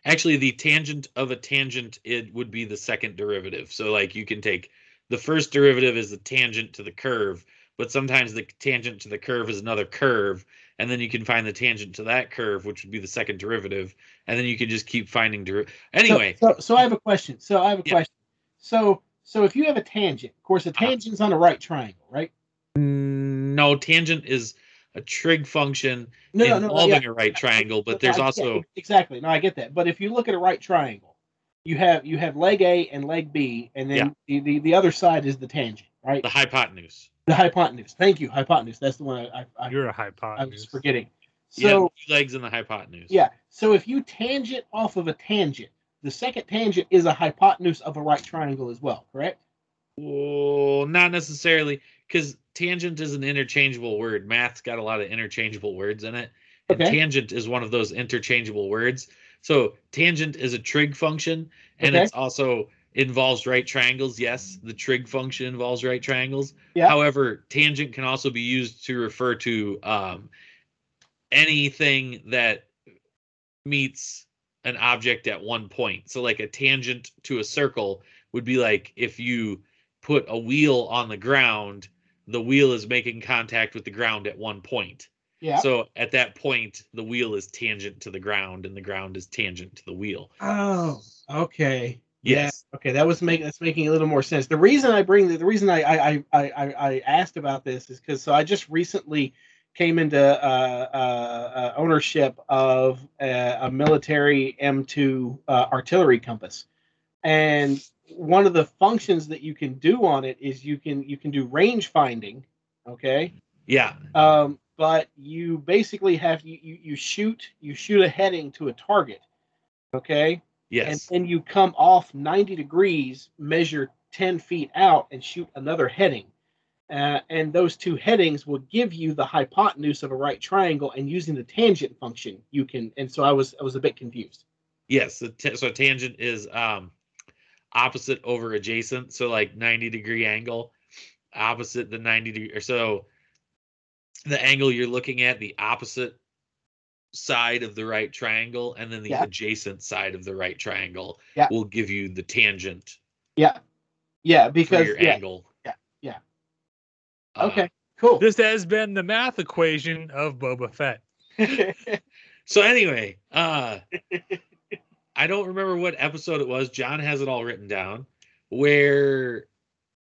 Actually, the tangent of a tangent, it would be the second derivative. So, like, you can take the first derivative is the tangent to the curve, but sometimes the tangent to the curve is another curve. And then you can find the tangent to that curve, which would be the second derivative. And then you can just keep finding anyway. So I have a question. Question. So if you have a tangent, of course, a tangent's on a right triangle, right? No, tangent is a trig function involving a right triangle, but there's also... Exactly. No, I get that. But if you look at a right triangle, you have leg A and leg B, and then the other side is the tangent, right? The hypotenuse. The hypotenuse. Thank you, hypotenuse. That's the one I You're a hypotenuse. I was forgetting. So, two legs in the hypotenuse. Yeah. So if you tangent off of a tangent, the second tangent is a hypotenuse of a right triangle as well, correct? Well, not necessarily, because tangent is an interchangeable word. Math's got a lot of interchangeable words in it, and tangent is one of those interchangeable words. So tangent is a trig function, and it's also... involves right triangles. Yes, the trig function involves right triangles. Yeah. However, tangent can also be used to refer to anything that meets an object at one point. So like a tangent to a circle would be like if you put a wheel on the ground, the wheel is making contact with the ground at one point. Yeah. So at that point, the wheel is tangent to the ground and the ground is tangent to the wheel. Oh, okay. Yes. Yeah, okay, that's making a little more sense. The reason I bring the reason I asked about this is because I just recently came into ownership of a military M2 artillery compass, and one of the functions that you can do on it is you can do range finding. Okay. Yeah. But you basically have you shoot a heading to a target. Okay. Yes. And then you come off 90 degrees, measure 10 feet out, and shoot another heading. And those two headings will give you the hypotenuse of a right triangle. And using the tangent function, you can. And so I was a bit confused. Yes. So tangent is opposite over adjacent. So like 90 degree angle, opposite the 90 degree. Or so the angle you're looking at, the opposite side of the right triangle and then the adjacent side of the right triangle will give you the tangent because your angle okay, cool. This has been the math equation of Boba Fett. So anyway, I don't remember what episode it was. John has it all written down where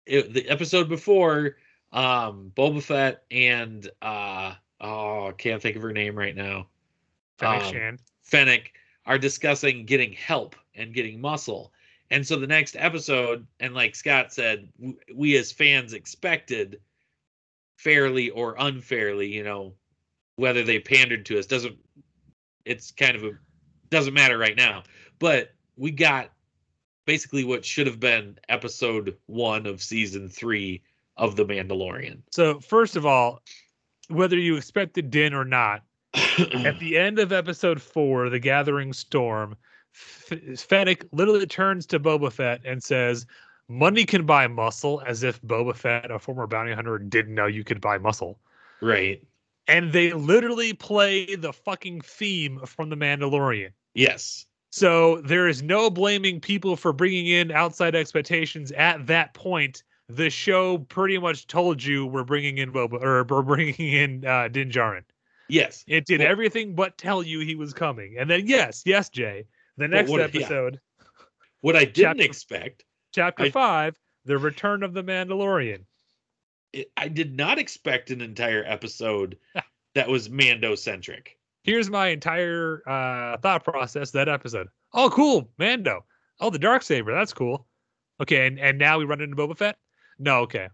the episode before Boba Fett and I can't think of her name right now. Fennec Shand. Fennec are discussing getting help and getting muscle. And so the next episode, and like Scott said, we as fans expected fairly or unfairly, you know, whether they pandered to us doesn't matter right now. But we got basically what should have been episode 1 of season 3 of The Mandalorian. So first of all, whether you expected Din or not, at the end of episode 4, The Gathering Storm, Fennec literally turns to Boba Fett and says, "Money can buy muscle," as if Boba Fett, a former bounty hunter, didn't know you could buy muscle. Right. And they literally play the fucking theme from The Mandalorian. Yes. So there is no blaming people for bringing in outside expectations at that point. The show pretty much told you we're bringing in Din Djarin. Yes. It did everything but tell you he was coming. And then, yes, Jay, the next episode. Yeah. What I didn't expect. Chapter 5, The Return of the Mandalorian. I did not expect an entire episode that was Mando-centric. Here's my entire thought process that episode. Oh, cool, Mando. Oh, the Darksaber, that's cool. Okay, and now we run into Boba Fett? No, okay.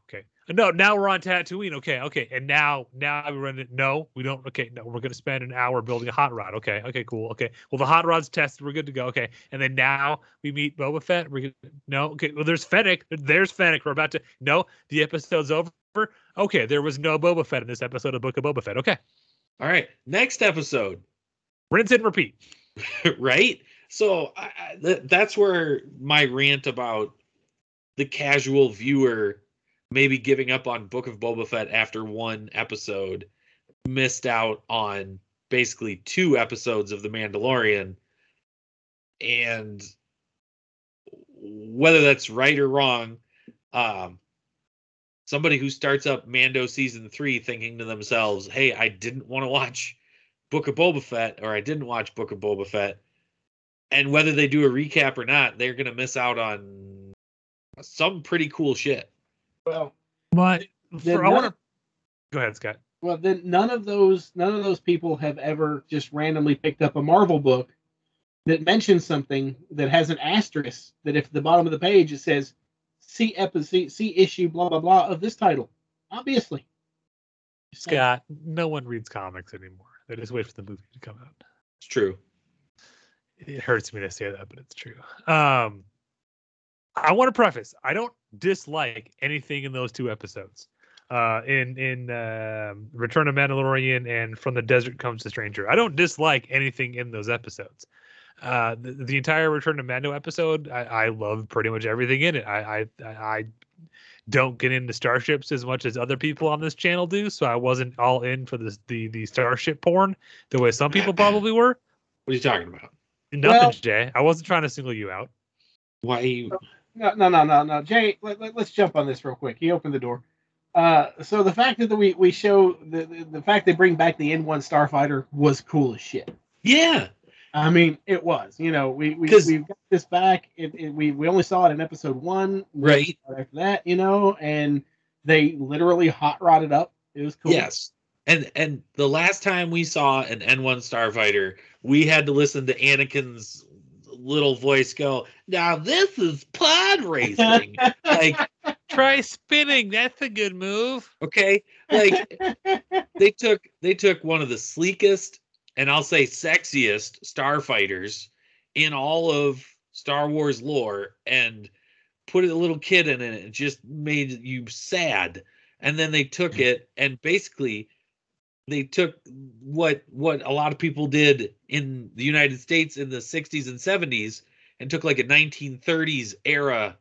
No, now we're on Tatooine. Okay. And now we run it. No, we don't. Okay, no, we're going to spend an hour building a hot rod. Okay, cool. Okay, well, the hot rod's tested. We're good to go. Okay, and then now we meet Boba Fett. We're gonna, no, okay. Well, there's Fennec. We're about to. No, the episode's over. Okay, there was no Boba Fett in this episode of Book of Boba Fett. Okay. All right, next episode. Rinse and repeat. Right? So that's where my rant about the casual viewer maybe giving up on Book of Boba Fett after one episode, missed out on basically two episodes of The Mandalorian. And whether that's right or wrong, somebody who starts up Mando Season 3 thinking to themselves, hey, I didn't want to watch Book of Boba Fett, or I didn't watch Book of Boba Fett. And whether they do a recap or not, they're going to miss out on some pretty cool shit. Well, but I want to go ahead, Scott. Well, then none of those people have ever just randomly picked up a Marvel book that mentions something that has an asterisk that if at the bottom of the page it says see issue blah blah blah of this title. Obviously, Scott, no one reads comics anymore. They just wait for the movie to come out. It's true. It hurts me to say that, but it's true. I want to preface, I don't dislike anything in those two episodes. In Return of Mandalorian and From the Desert Comes the Stranger. I don't dislike anything in those episodes. The entire Return of Mando episode, I love pretty much everything in it. I don't get into starships as much as other people on this channel do, so I wasn't all in for the starship porn the way some people probably were. What are you talking about? Nothing, well, Jay. I wasn't trying to single you out. Why are you... No. Jay, let's jump on this real quick. He opened the door. So the fact that we show the fact they bring back the N1 Starfighter was cool as shit. Yeah. I mean, it was. You know, we got this back. We only saw it in episode 1. Right. After that, you know, and they literally hot rodded up. It was cool. Yes. And the last time we saw an N1 Starfighter, we had to listen to Anakin's little voice go, now this is pod racing. Like, try spinning, that's a good move. Okay, like they took one of the sleekest and I'll say sexiest starfighters in all of Star Wars lore and put a little kid in it. It just made you sad. And then they took it and basically they took what a lot of people did in the United States in the 60s and 70s and took like a 1930s era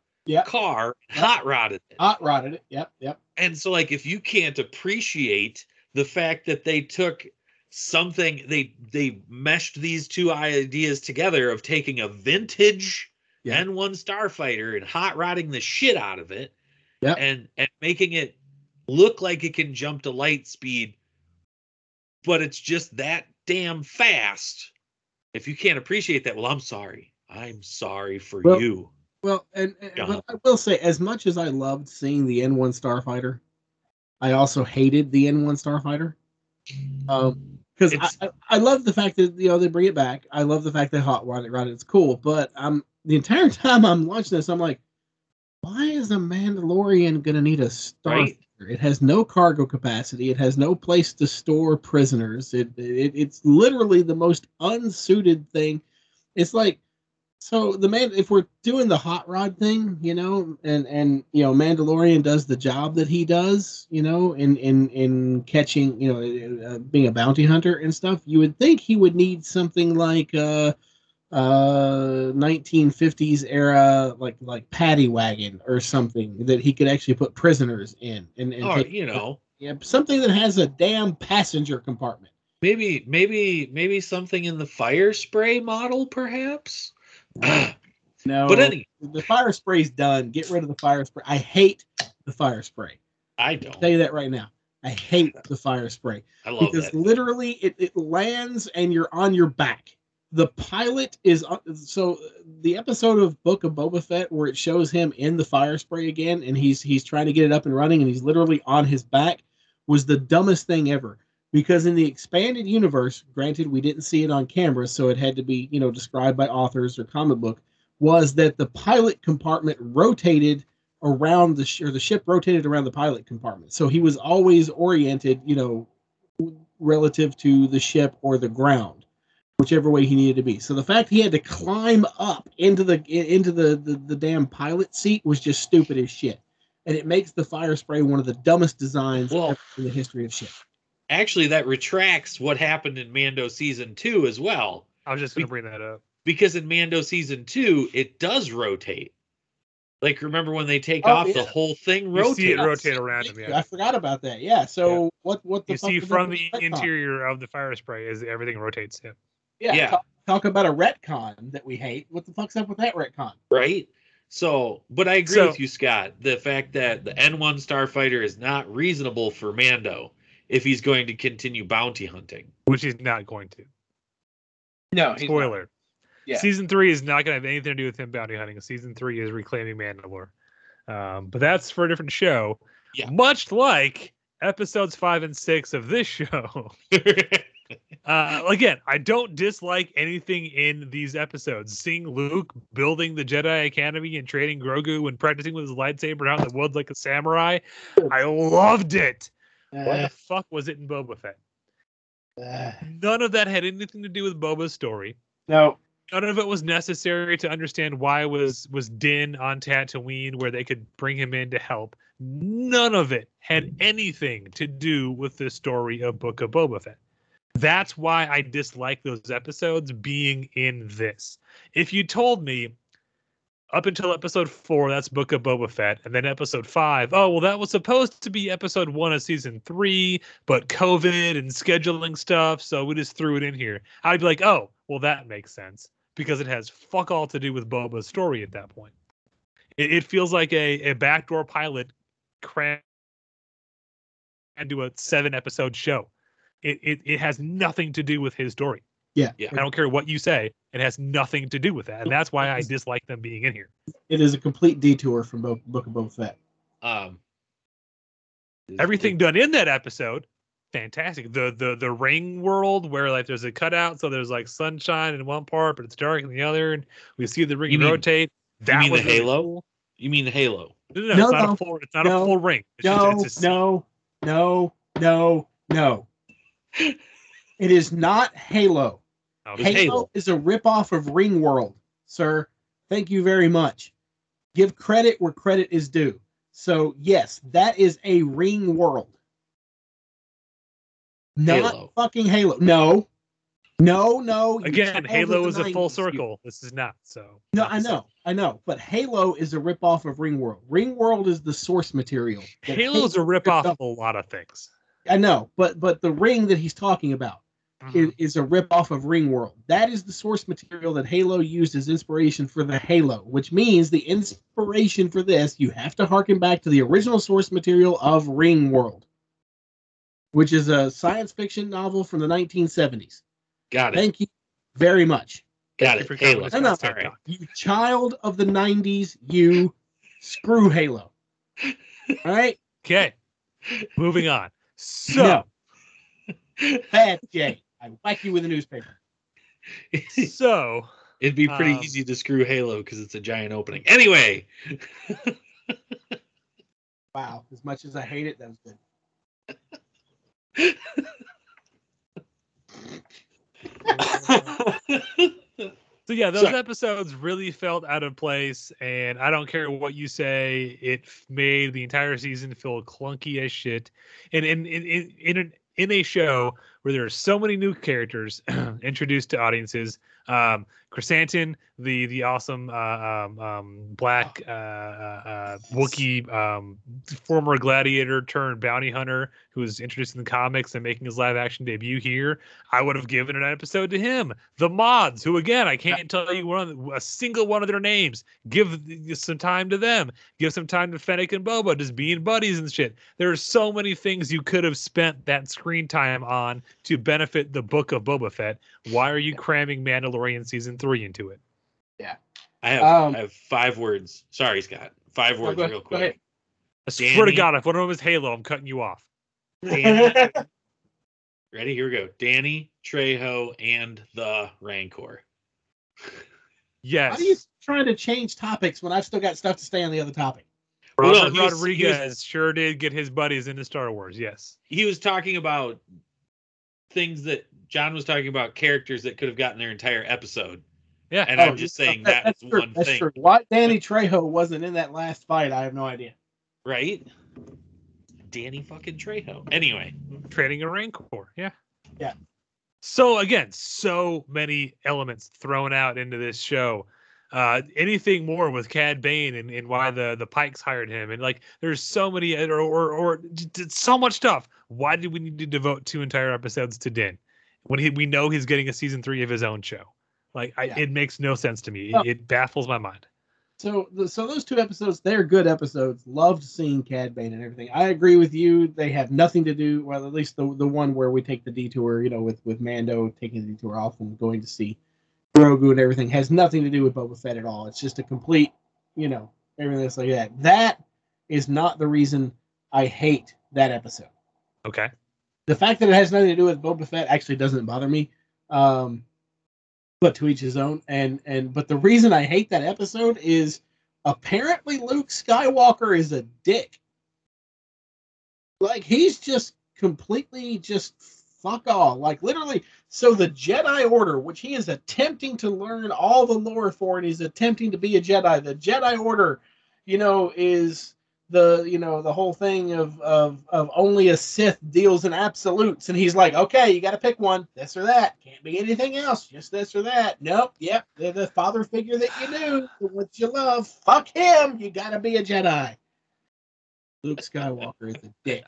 car, hot rodded it. Yep. And so like, if you can't appreciate the fact that they took something, they meshed these two ideas together of taking a vintage N1 Starfighter and hot rodding the shit out of it and making it look like it can jump to light speed, but it's just that damn fast. If you can't appreciate that, well, I'm sorry for you. Well, but I will say, as much as I loved seeing the N1 Starfighter, I also hated the N1 Starfighter. Because I love the fact that, you know, they bring it back. I love the fact they hot rod it, right? It's cool. But the entire time I'm watching this, I'm like, why is a Mandalorian going to need a Starfighter? Right. It has no cargo capacity. It has no place to store prisoners. It's literally the most unsuited thing. It's like, so the man, if we're doing the hot rod thing, you know, and you know, Mandalorian does the job that he does, you know, in catching, you know, being a bounty hunter and stuff, you would think he would need something like 1950s era like paddy wagon or something that he could actually put prisoners in something that has a damn passenger compartment. Maybe something in the Firespray model, perhaps. No, but anyway, the Firespray's done. Get rid of the Firespray. I hate the Firespray. I don't. I'll tell you that right now. I hate the Firespray. I love it because literally it lands and you're on your back. The pilot is so the episode of Book of Boba Fett where it shows him in the Firespray again, and he's trying to get it up and running, and he's literally on his back, was the dumbest thing ever. Because in the expanded universe, granted we didn't see it on camera, so it had to be, you know, described by authors or comic book, was that the pilot compartment rotated around the ship rotated around the pilot compartment, so he was always oriented, you know, relative to the ship or the ground, whichever way he needed to be. So the fact he had to climb up into the damn pilot seat was just stupid as shit, and it makes the Firespray one of the dumbest designs ever in the history of shit. Actually, that retracts what happened in Mando season 2 as well. I was just going to bring that up because in Mando season 2 it does rotate. Like, remember when they take off, the whole thing rotates. You see it rotate around him, yeah. I forgot about that, yeah. So what the fuck you see from the interior of the Firespray is everything rotates, yeah. Yeah. Talk about a retcon that we hate. What the fuck's up with that retcon? Right? So, but I agree with you, Scott. The fact that the N1 Starfighter is not reasonable for Mando if he's going to continue bounty hunting. Which he's not going to. No, spoiler. He's not. Yeah. Season 3 is not going to have anything to do with him bounty hunting. Season 3 is reclaiming Mandalore. But that's for a different show. Yeah. Much like episodes 5 and 6 of this show. Again, I don't dislike anything in these episodes. Seeing Luke building the Jedi Academy and training Grogu and practicing with his lightsaber out in the woods like a samurai, I loved it. What the fuck was it in Boba Fett? None of that had anything to do with Boba's story. No. None of it was necessary to understand why was Din on Tatooine where they could bring him in to help. None of it had anything to do with the story of Book of Boba Fett. That's why I dislike those episodes being in this. If you told me up until episode 4, that's Book of Boba Fett, and then episode 5, oh, well, that was supposed to be episode 1 of season 3, but COVID and scheduling stuff, so we just threw it in here. I'd be like, oh, well, that makes sense because it has fuck all to do with Boba's story at that point. It feels like a backdoor pilot crammed into a 7-episode show. It has nothing to do with his story. Yeah. I don't care what you say. It has nothing to do with that. And that's why I dislike them being in here. It is a complete detour from Book of Boba Fett. Everything done in that episode, fantastic. The ring world where like there's a cutout, so there's like sunshine in one part, but it's dark in the other, and we see the ring rotate. That you mean the Halo? You mean the Halo? No, it's not a full ring. No. It is not Halo. Halo is a ripoff of Ringworld, sir. Thank you very much. Give credit where credit is due. So, yes, that is a Ringworld. Not Halo. Fucking Halo. No. Again, Halo is a full circle. This is not, so. No, I know. But Halo is a ripoff of Ringworld. Ringworld is the source material. Halo is a ripoff of a lot of things. I know, but the ring that he's talking about is a ripoff of Ringworld. That is the source material that Halo used as inspiration for the Halo, which means the inspiration for this, you have to harken back to the original source material of Ringworld, which is a science fiction novel from the 1970s. Got it. Thank you very much. Got it. Halo. No. Sorry. You child of the 90s, you screw Halo. All right? Okay. Moving on. So, Bad Jay, I whack you with a newspaper. So, it'd be pretty easy to screw Halo because it's a giant opening. Anyway, wow, as much as I hate it, that was good. So yeah, those episodes really felt out of place, and I don't care what you say, it made the entire season feel clunky as shit. And in a show where there are so many new characters introduced to audiences, Chrysanthemum, the awesome black Wookiee, former gladiator turned bounty hunter who was introduced in the comics and making his live action debut here, I would have given an episode to him. The mods, who again I can't tell you a single one of their names, give some time to them. Give some time to Fennec and Boba, just being buddies and shit. There are so many things you could have spent that screen time on to benefit the Book of Boba Fett, why are you cramming Mandalorian Season 3 into it? Yeah. I have 5 words. Sorry, Scott. 5 words real quick. I swear to God, if one of them is Halo, I'm cutting you off. Danny. Ready? Here we go. Danny Trejo and the Rancor. Yes. How do you trying to change topics when I've still got stuff to stay on the other topic? Robert Rodriguez sure did get his buddies into Star Wars, yes. He was talking about things that John was talking about, characters that could have gotten their entire episode. Yeah. And I'm just saying that's one thing. True. Why Danny Trejo wasn't in that last fight, I have no idea. Right? Danny fucking Trejo. Anyway. Training a Rancor, yeah. Yeah. So, again, so many elements thrown out into this show. Anything more with Cad Bane and why the Pikes hired him. And, like, there's so many or so much stuff. Why did we need to devote 2 entire episodes to Din? When we know he's getting a season 3 of his own show. Like, it makes no sense to me. It baffles my mind. So those 2 episodes, they're good episodes. Loved seeing Cad Bane and everything. I agree with you. They have nothing to do, well, at least the one where we take the detour, you know, with Mando taking the detour off and going to see Grogu and everything has nothing to do with Boba Fett at all. It's just a complete, you know, everything that's like that. That is not the reason I hate that episode. Okay. The fact that it has nothing to do with Boba Fett actually doesn't bother me. But to each his own. But the reason I hate that episode is apparently Luke Skywalker is a dick. Like, he's just completely just fuck all. Like, literally, so the Jedi Order, which he is attempting to learn all the lore for, and he's attempting to be a Jedi. The Jedi Order, you know, is the, you know, the whole thing of only a Sith deals in absolutes. And he's like, okay, you got to pick one, this or that. Can't be anything else, just this or that. Nope, yep, they're the father figure that you knew, what you love. Fuck him, you got to be a Jedi. Luke Skywalker is a dick.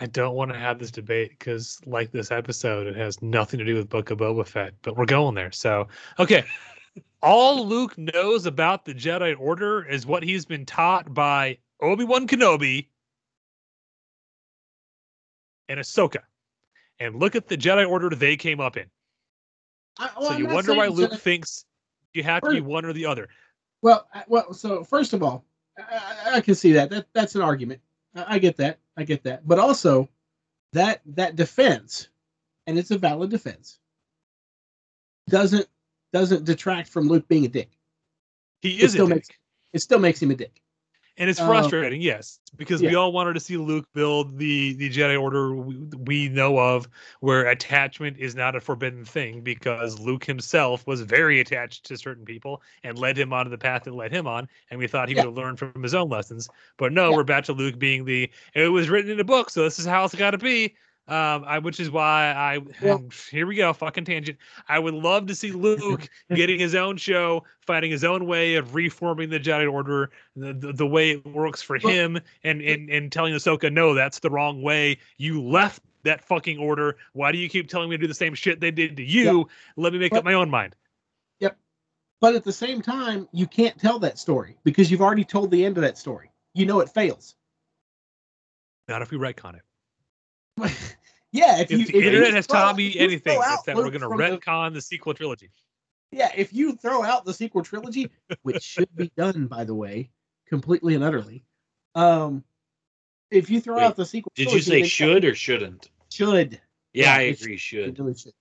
I don't want to have this debate because, like this episode, it has nothing to do with Book of Boba Fett, but we're going there. So, okay. All Luke knows about the Jedi Order is what he's been taught by Obi-Wan Kenobi and Ahsoka. And look at the Jedi Order they came up in. So you wonder why Luke thinks you have to be one or the other. Well, so first of all, I can see that. That's an argument. I get that. But also, that defense, and it's a valid defense, doesn't detract from Luke being a dick. He is a dick. It still makes him a dick. And it's frustrating, yes, because we all wanted to see Luke build the Jedi Order we know of, where attachment is not a forbidden thing, because Luke himself was very attached to certain people and led him onto the path that led him on, and we thought he would have learned from his own lessons. But no, we're back to Luke being it was written in a book, so this is how it's got to be, which is why here we go, fucking tangent. I would love to see Luke getting his own show, finding his own way of reforming the Jedi Order, the way it works for him, and telling Ahsoka, no, that's the wrong way. You left that fucking order. Why do you keep telling me to do the same shit they did to you? Yep. Let me make up my own mind. Yep. But at the same time, you can't tell that story because you've already told the end of that story. You know it fails. Not if we retcon it. Yeah, if the internet has taught me anything, it's that we're going to retcon the sequel trilogy. Yeah, if you throw out the sequel trilogy, which should be done, by the way, completely and utterly. If you throw out the sequel trilogy... Did you say should or shouldn't? Should. Yeah, I agree, should. Really should.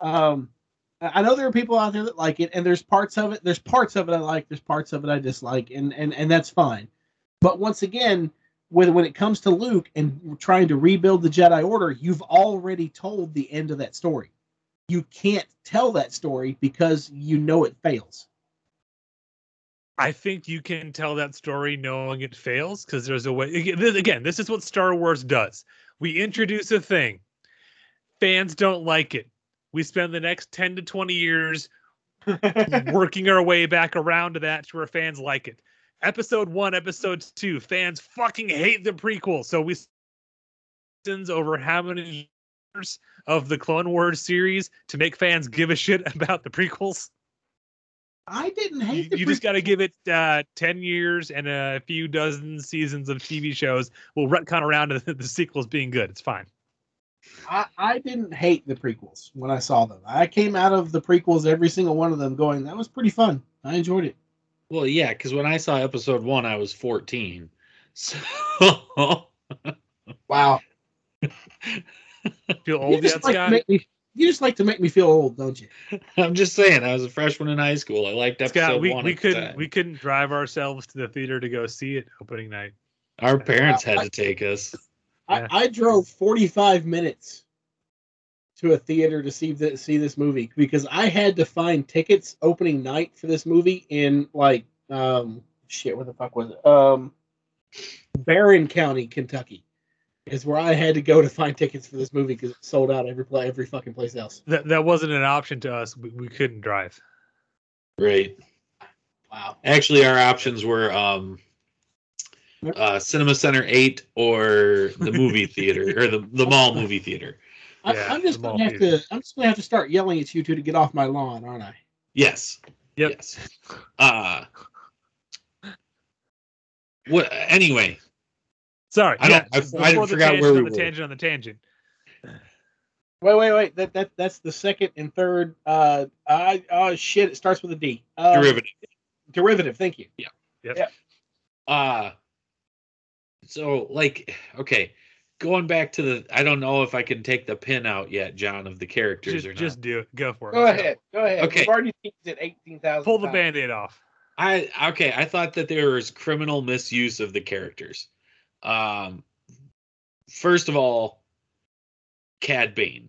I know there are people out there that like it, and there's parts of it I like, there's parts of it I dislike, and that's fine. But once again... When it comes to Luke and trying to rebuild the Jedi Order, you've already told the end of that story. You can't tell that story because you know it fails. I think you can tell that story knowing it fails because there's a way. Again, this is what Star Wars does. We introduce a thing. Fans don't like it. We spend the next 10 to 20 years working our way back around to that to where fans like it. Episode 1, episode 2, fans fucking hate the prequel. So we over how many years of the Clone Wars series to make fans give a shit about the prequels? I didn't hate the prequels. You just got to give it 10 years and a few dozen seasons of TV shows. We'll retcon around to the sequels being good. It's fine. I didn't hate the prequels when I saw them. I came out of the prequels, every single one of them, going, that was pretty fun. I enjoyed it. Well, yeah, because when I saw episode one, I was 14. So wow. Feel old yet, Scott? You just like to make me feel old, don't you? I'm just saying, I was a freshman in high school. I liked episode one. We couldn't drive ourselves to the theater to go see it opening night. Our parents had to take us. I drove 45 minutes to a theater to see this movie because I had to find tickets opening night for this movie in like what the fuck was it? Barron County, Kentucky, is where I had to go to find tickets for this movie because it sold out every fucking place else. That wasn't an option to us. We couldn't drive. Right. Wow. Actually, our options were Cinema Center 8 or the movie theater or the mall movie theater. I'm just gonna have to start yelling at you two to get off my lawn, aren't I? Yes. Yep. Yes. Anyway. Sorry, I forgot where we were. The tangent. Wait. That's the second and third. It starts with a D. Derivative. Derivative. Thank you. Yeah. Yep. So like, okay, going back to the, I don't know if I can take the pin out yet, John, of the characters or not. Just do it. Go for it. Go ahead. Okay. We've already seen it 18,000. Pull the Band-Aid off. I thought that there was criminal misuse of the characters. First of all, Cad Bane.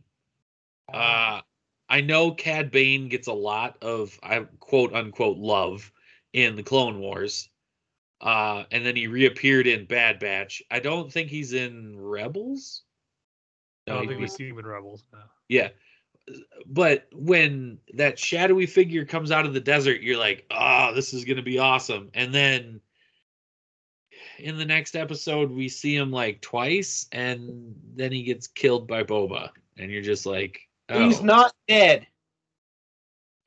I know Cad Bane gets a lot of quote unquote love in the Clone Wars. And then he reappeared in Bad Batch. I don't think he's in Rebels. No, I don't think we see him in Rebels. No. Yeah. But when that shadowy figure comes out of the desert, you're like, oh, this is going to be awesome. And then in the next episode, we see him like twice, and then he gets killed by Boba. And you're just like, oh. He's not dead.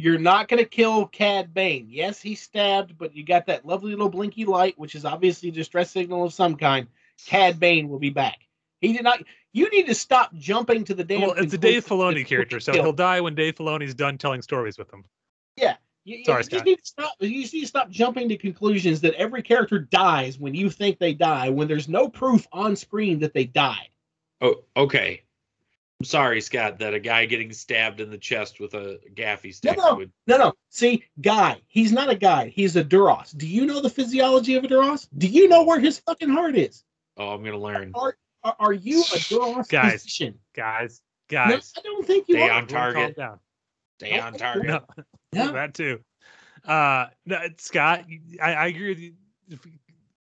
You're not going to kill Cad Bane. Yes, he's stabbed, but you got that lovely little blinky light, which is obviously a distress signal of some kind. Cad Bane will be back. He did not. You need to stop jumping to the damn. Well, it's a Dave Filoni character, so he'll die when Dave Filoni's done telling stories with him. Yeah. You just need to stop jumping to conclusions that every character dies when you think they die, when there's no proof on screen that they died. Oh, okay. I'm sorry, Scott, that a guy getting stabbed in the chest with a gaffy stick. No. See, guy. He's not a guy. He's a Duros. Do you know the physiology of a Duros? Do you know where his fucking heart is? Oh, I'm going to learn. Are you a Duros physician? Guys. No, I don't think you are. Stay on target. No. That too. Scott, I agree with you.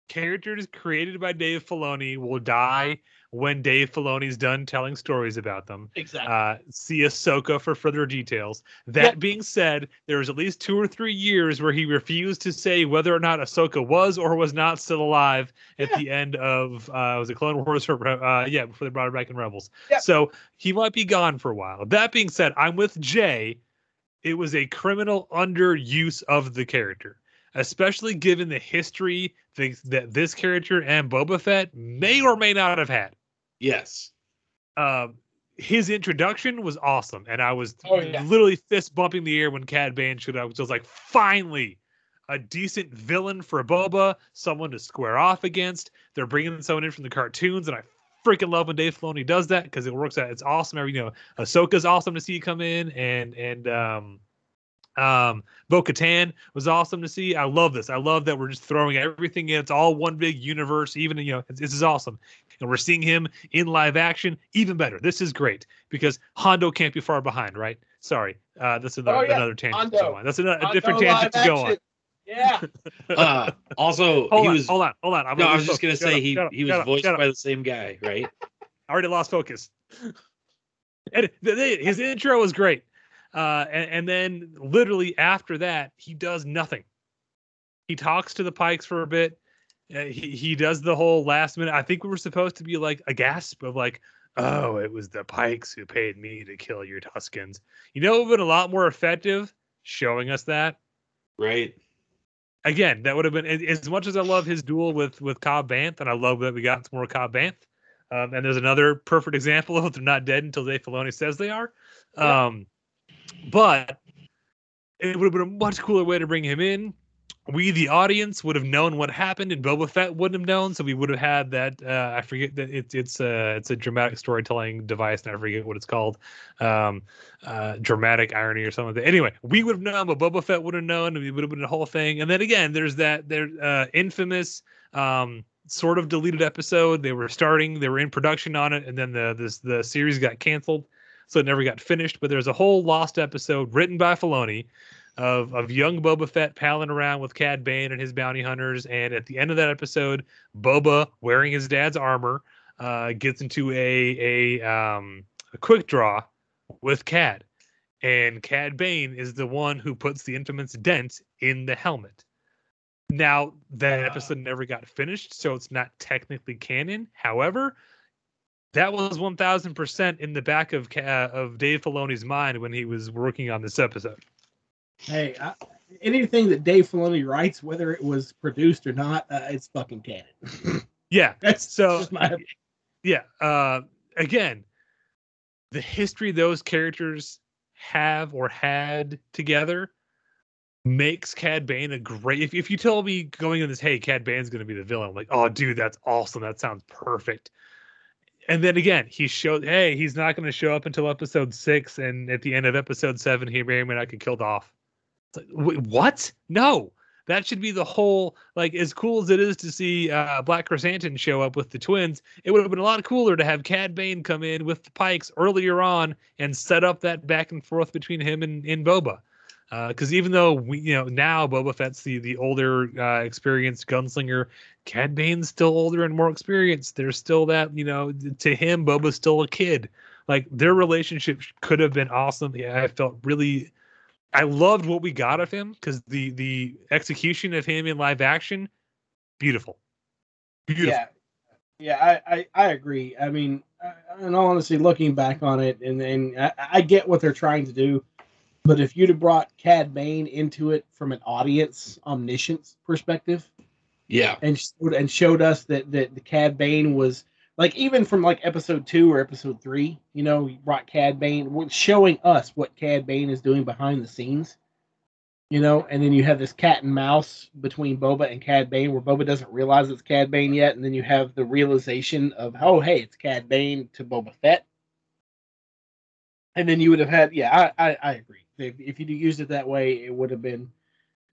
Characters created by Dave Filoni will die when Dave Filoni's done telling stories about them. Exactly. See Ahsoka for further details. That being said, there was at least 2 or 3 years where he refused to say whether or not Ahsoka was or was not still alive at the end of was it Clone Wars or before they brought her back in Rebels. Yeah. So he might be gone for a while. That being said, I'm with Jay. It was a criminal underuse of the character, especially given the history that this character and Boba Fett may or may not have had. Yes. His introduction was awesome, and I was literally fist bumping the air when Cad Bane showed up. I was like, finally, a decent villain for Boba, someone to square off against. They're bringing someone in from the cartoons, and I freaking love when Dave Filoni does that because it works out. It's awesome. Ahsoka's awesome to see come in, and Bo-Katan was awesome to see. I love this. I love that we're just throwing everything in. It's all one big universe. Even this is awesome, and we're seeing him in live action. Even better. This is great because Hondo can't be far behind, right? Sorry, that's another tangent. That's a different tangent to go on. Yeah. Also, hold on. I was just going to say he was voiced by the same guy, right? I already lost focus. And his intro was great. And then literally after that, he does nothing. He talks to the Pikes for a bit. He does the whole last minute. I think we were supposed to be like a gasp of like, oh, it was the Pikes who paid me to kill your Tuskens. It would have been a lot more effective showing us that. Right. Again, that would have been, as much as I love his duel with Cobb Vanth, and I love that we got some more Cobb Vanth, And there's another perfect example of they're not dead until Dave Filoni says they are. But it would have been a much cooler way to bring him in. We, the audience, would have known what happened, and Boba Fett wouldn't have known. So we would have had that. I forget that it's a dramatic storytelling device, and I forget what it's called. Dramatic irony or something like that. Anyway, we would have known, but Boba Fett would have known, and it would have been a whole thing. And then again, there's that infamous sort of deleted episode. They were starting, they were in production on it, and then the series got canceled, so it never got finished. But there's a whole lost episode written by Filoni of young Boba Fett palling around with Cad Bane and his bounty hunters. And at the end of that episode, Boba, wearing his dad's armor, gets into a quick draw with Cad. And Cad Bane is the one who puts the infamous dent in the helmet. Now, that episode never got finished, so it's not technically canon. However, that was 1,000% in the back of Dave Filoni's mind when he was working on this episode. Hey, anything that Dave Filoni writes, whether it was produced or not, it's fucking canon. Yeah. Again, the history those characters have or had together makes Cad Bane a great... If you tell me going in this, hey, Cad Bane's going to be the villain, I'm like, oh, dude, that's awesome. That sounds perfect. And then again, he showed, hey, he's not going to show up until episode 6. And at the end of episode 7, he may or may not get killed off. It's like, wait, what? No, that should be the whole, like, as cool as it is to see Black Chrysanthemum show up with the twins, it would have been a lot cooler to have Cad Bane come in with the Pikes earlier on and set up that back and forth between him and Boba. Because even though now Boba Fett's the older, experienced gunslinger, Cad Bane's still older and more experienced. There's still that, to him, Boba's still a kid. Like, their relationship could have been awesome. Yeah, I loved what we got of him, because the execution of him in live action, beautiful. Yeah, I agree. I mean, and honestly, looking back on it, and I get what they're trying to do. But if you'd have brought Cad Bane into it from an audience omniscience perspective, and showed us that the Cad Bane was, like, even from like episode 2 or episode 3, you brought Cad Bane, showing us what Cad Bane is doing behind the scenes, and then you have this cat and mouse between Boba and Cad Bane, where Boba doesn't realize it's Cad Bane yet, and then you have the realization of, oh, hey, it's Cad Bane, to Boba Fett, and then you would have had, I agree. If you'd used it that way, it would have been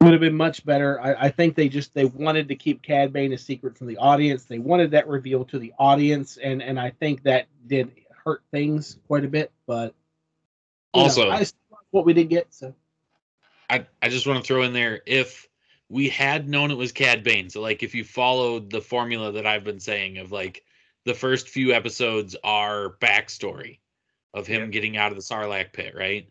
much better. I think they wanted to keep Cad Bane a secret from the audience. They wanted that reveal to the audience, and I think that did hurt things quite a bit. But also, I just love what we did get. So I just want to throw in there, if we had known it was Cad Bane, so like if you followed the formula that I've been saying of, like, the first few episodes are backstory of him getting out of the Sarlacc pit, right?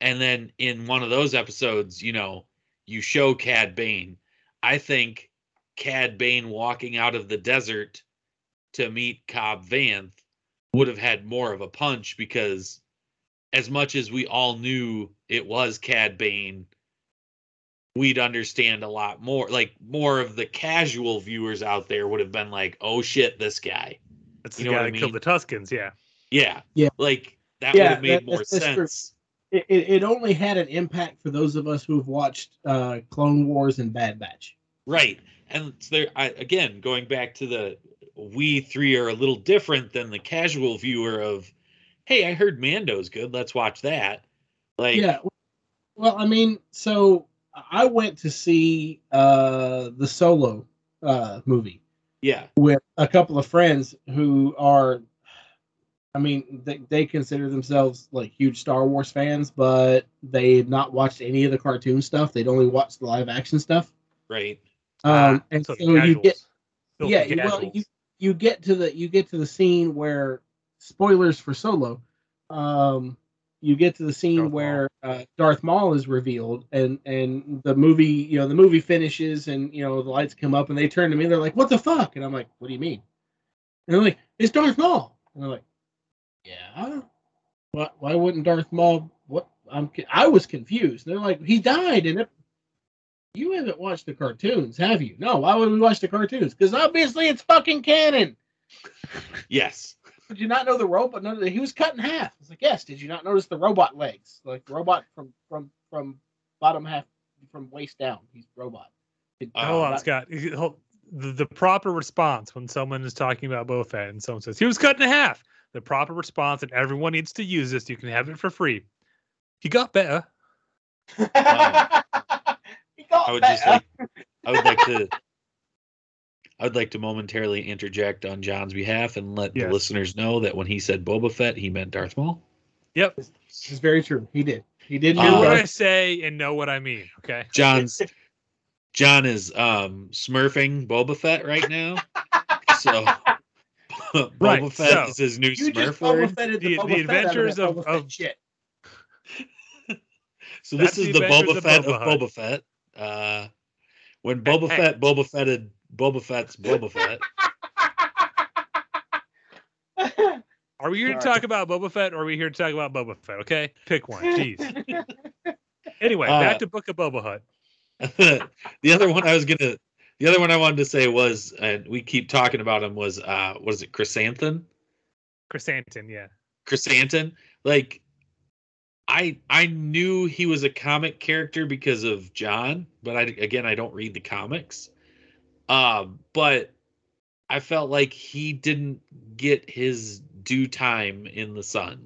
And then in one of those episodes, you show Cad Bane. I think Cad Bane walking out of the desert to meet Cobb Vanth would have had more of a punch, because as much as we all knew it was Cad Bane, we'd understand a lot more. Like, more of the casual viewers out there would have been like, oh, shit, this guy. That's the guy that killed the Tuskens, Yeah. Like, that would have made more sense. True. It only had an impact for those of us who've watched Clone Wars and Bad Batch. Right. And there, again, going back to we three are a little different than the casual viewer of, hey, I heard Mando's good, let's watch that. Like, yeah. Well, I mean, so I went to see the Solo movie. Yeah. With a couple of friends who are... I mean, they consider themselves like huge Star Wars fans, but they've not watched any of the cartoon stuff. They'd only watched the live action stuff. Right. And so you get, you get to the scene where, spoilers for Solo, you get to the scene where Darth Maul is revealed, and the movie finishes, and the lights come up, and they turn to me and they're like, "What the fuck?" And I'm like, "What do you mean?" And they're like, "It's Darth Maul." And they're like, yeah, why wouldn't Darth Maul? What? I was confused. They're like, he died, and you haven't watched the cartoons, have you? No, why would we watch the cartoons? Because obviously it's fucking canon. Yes. Did you not know the robot? No, he was cut in half. I was like, yes. Did you not notice the robot legs? Like robot from bottom half, from waist down. He's robot. Hold on, Scott. The proper response when someone is talking about Boba Fett and someone says he was cut in half, the proper response, and everyone needs to use this. You can have it for free. He got better. I would like to momentarily interject on John's behalf and let the listeners know that when he said Boba Fett, he meant Darth Maul. Yep, this is very true. He did. He did know what I say and know what I mean. Okay, John is smurfing Boba Fett right now. So Boba Fett is his new Smurf word. The adventures of shit. So this is the Boba Fett of Boba Fett. When Boba Fett Boba Fetted Boba Fett's Boba Fett. Are we here to talk about Boba Fett, or are we here to talk about Boba Fett? Okay, pick one. Jeez. Anyway, back to Book of Boba Hutt. The other one I wanted to say was, and we keep talking about him, was what is it, Chrysanthemum? Chrysanthemum, yeah. Chrysanthemum, like. I knew he was a comic character because of John, but I don't read the comics. But I felt like he didn't get his due time in the sun.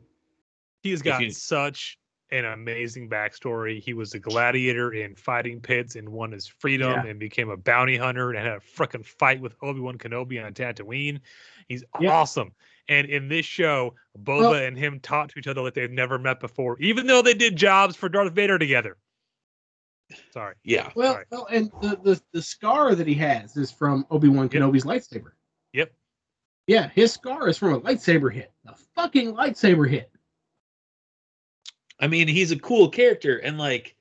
He's got such an amazing backstory. He was a gladiator in fighting pits and won his freedom and became a bounty hunter and had a frickin' fight with Obi-Wan Kenobi on Tatooine. He's awesome. And in this show, Boba and him talk to each other like they've never met before, even though they did jobs for Darth Vader together. Sorry. Yeah. Well, and the scar that he has is from Obi-Wan Kenobi's lightsaber. Yep. Yeah, his scar is from a lightsaber hit. A fucking lightsaber hit. I mean, he's a cool character, and like,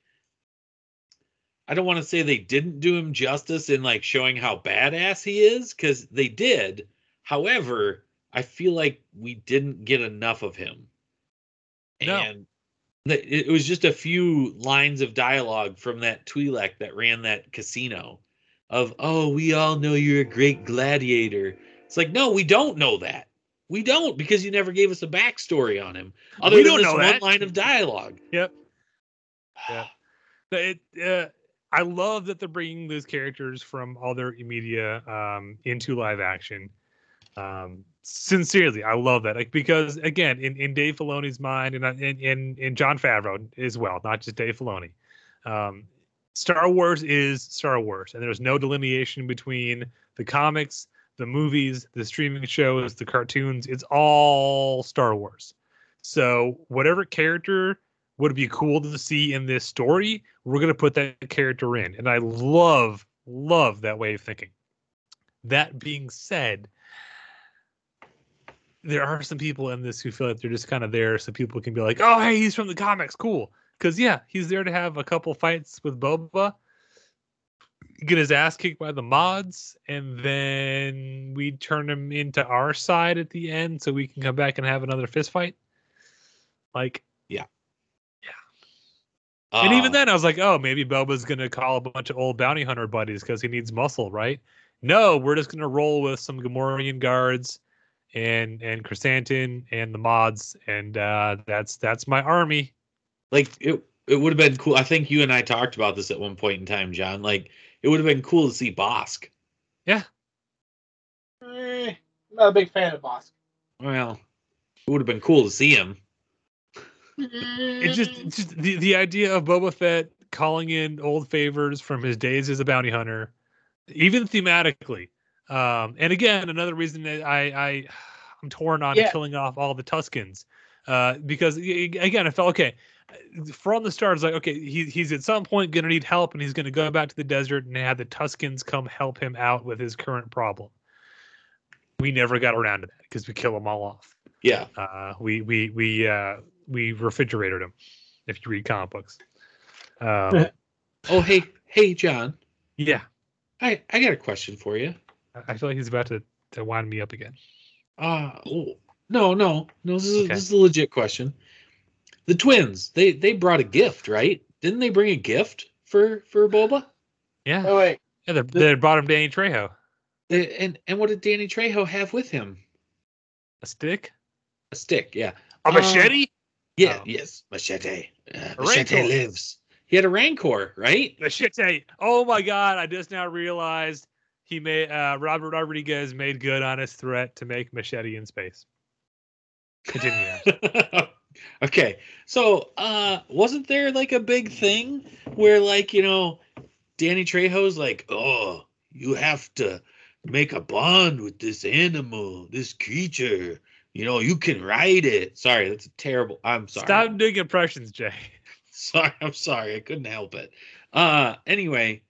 I don't want to say they didn't do him justice in like showing how badass he is, because they did. However, I feel like we didn't get enough of him. No. And it was just a few lines of dialogue from that Twi'lek that ran that casino of, oh, we all know you're a great gladiator. It's like, no, we don't know that. We don't, because you never gave us a backstory on him. Other than this one line of dialogue. Yep. Yeah. I love that they're bringing those characters from other media into live action. Sincerely, I love that. Like, because again, in Dave Filoni's mind, and in Jon Favreau as well, not just Dave Filoni, Star Wars is Star Wars, and there's no delineation between the comics, the movies, the streaming shows, the cartoons. It's all Star Wars. So whatever character would be cool to see in this story, we're going to put that character in, and I love that way of thinking. That being said, there are some people in this who feel like they're just kind of there so people can be like, oh, hey, he's from the comics. Cool. Because, yeah, he's there to have a couple fights with Boba, get his ass kicked by the mods, and then we turn him into our side at the end so we can come back and have another fist fight. Like, yeah. And even then I was like, oh, maybe Boba's going to call a bunch of old bounty hunter buddies because he needs muscle, right? No, we're just going to roll with some Gamorrean guards and Chrysanthemum and the mods, and that's my army. Like, it would have been cool. I think you and I talked about this at one point in time, John. Like, it would have been cool to see Bosk. Yeah. I'm not a big fan of Bosk. Well, it would have been cool to see him. It's just the idea of Boba Fett calling in old favors from his days as a bounty hunter, even thematically. And again, another reason that I'm torn on killing off all the Tuskens, because again, I felt, okay, from the start, it's like, okay, he's at some point going to need help, and he's going to go back to the desert and have the Tuskens come help him out with his current problem. We never got around to that because we kill them all off. Yeah. We refrigerated him, if you read comic books. Oh, hey, John. Yeah. I got a question for you. I feel like he's about to wind me up again. No. This is a legit question. The twins, they brought a gift, right? Didn't they bring a gift for Boba? Yeah. Oh wait. Yeah, they brought him Danny Trejo. And what did Danny Trejo have with him? A stick? A stick, yeah. A machete? Yeah, yes, machete. Machete rancor. Lives. He had a rancor, right? Machete. Oh, my God. I just now realized he made Robert Rodriguez made good on his threat to make Machete in space. Continue. Okay. So wasn't there like a big thing where like, you know, Danny Trejo's like, oh, you have to make a bond with this animal, this creature. You know, you can ride it. Sorry, that's a terrible... I'm sorry. Stop doing impressions, Jay. Sorry, I'm sorry. I couldn't help it. Anyway,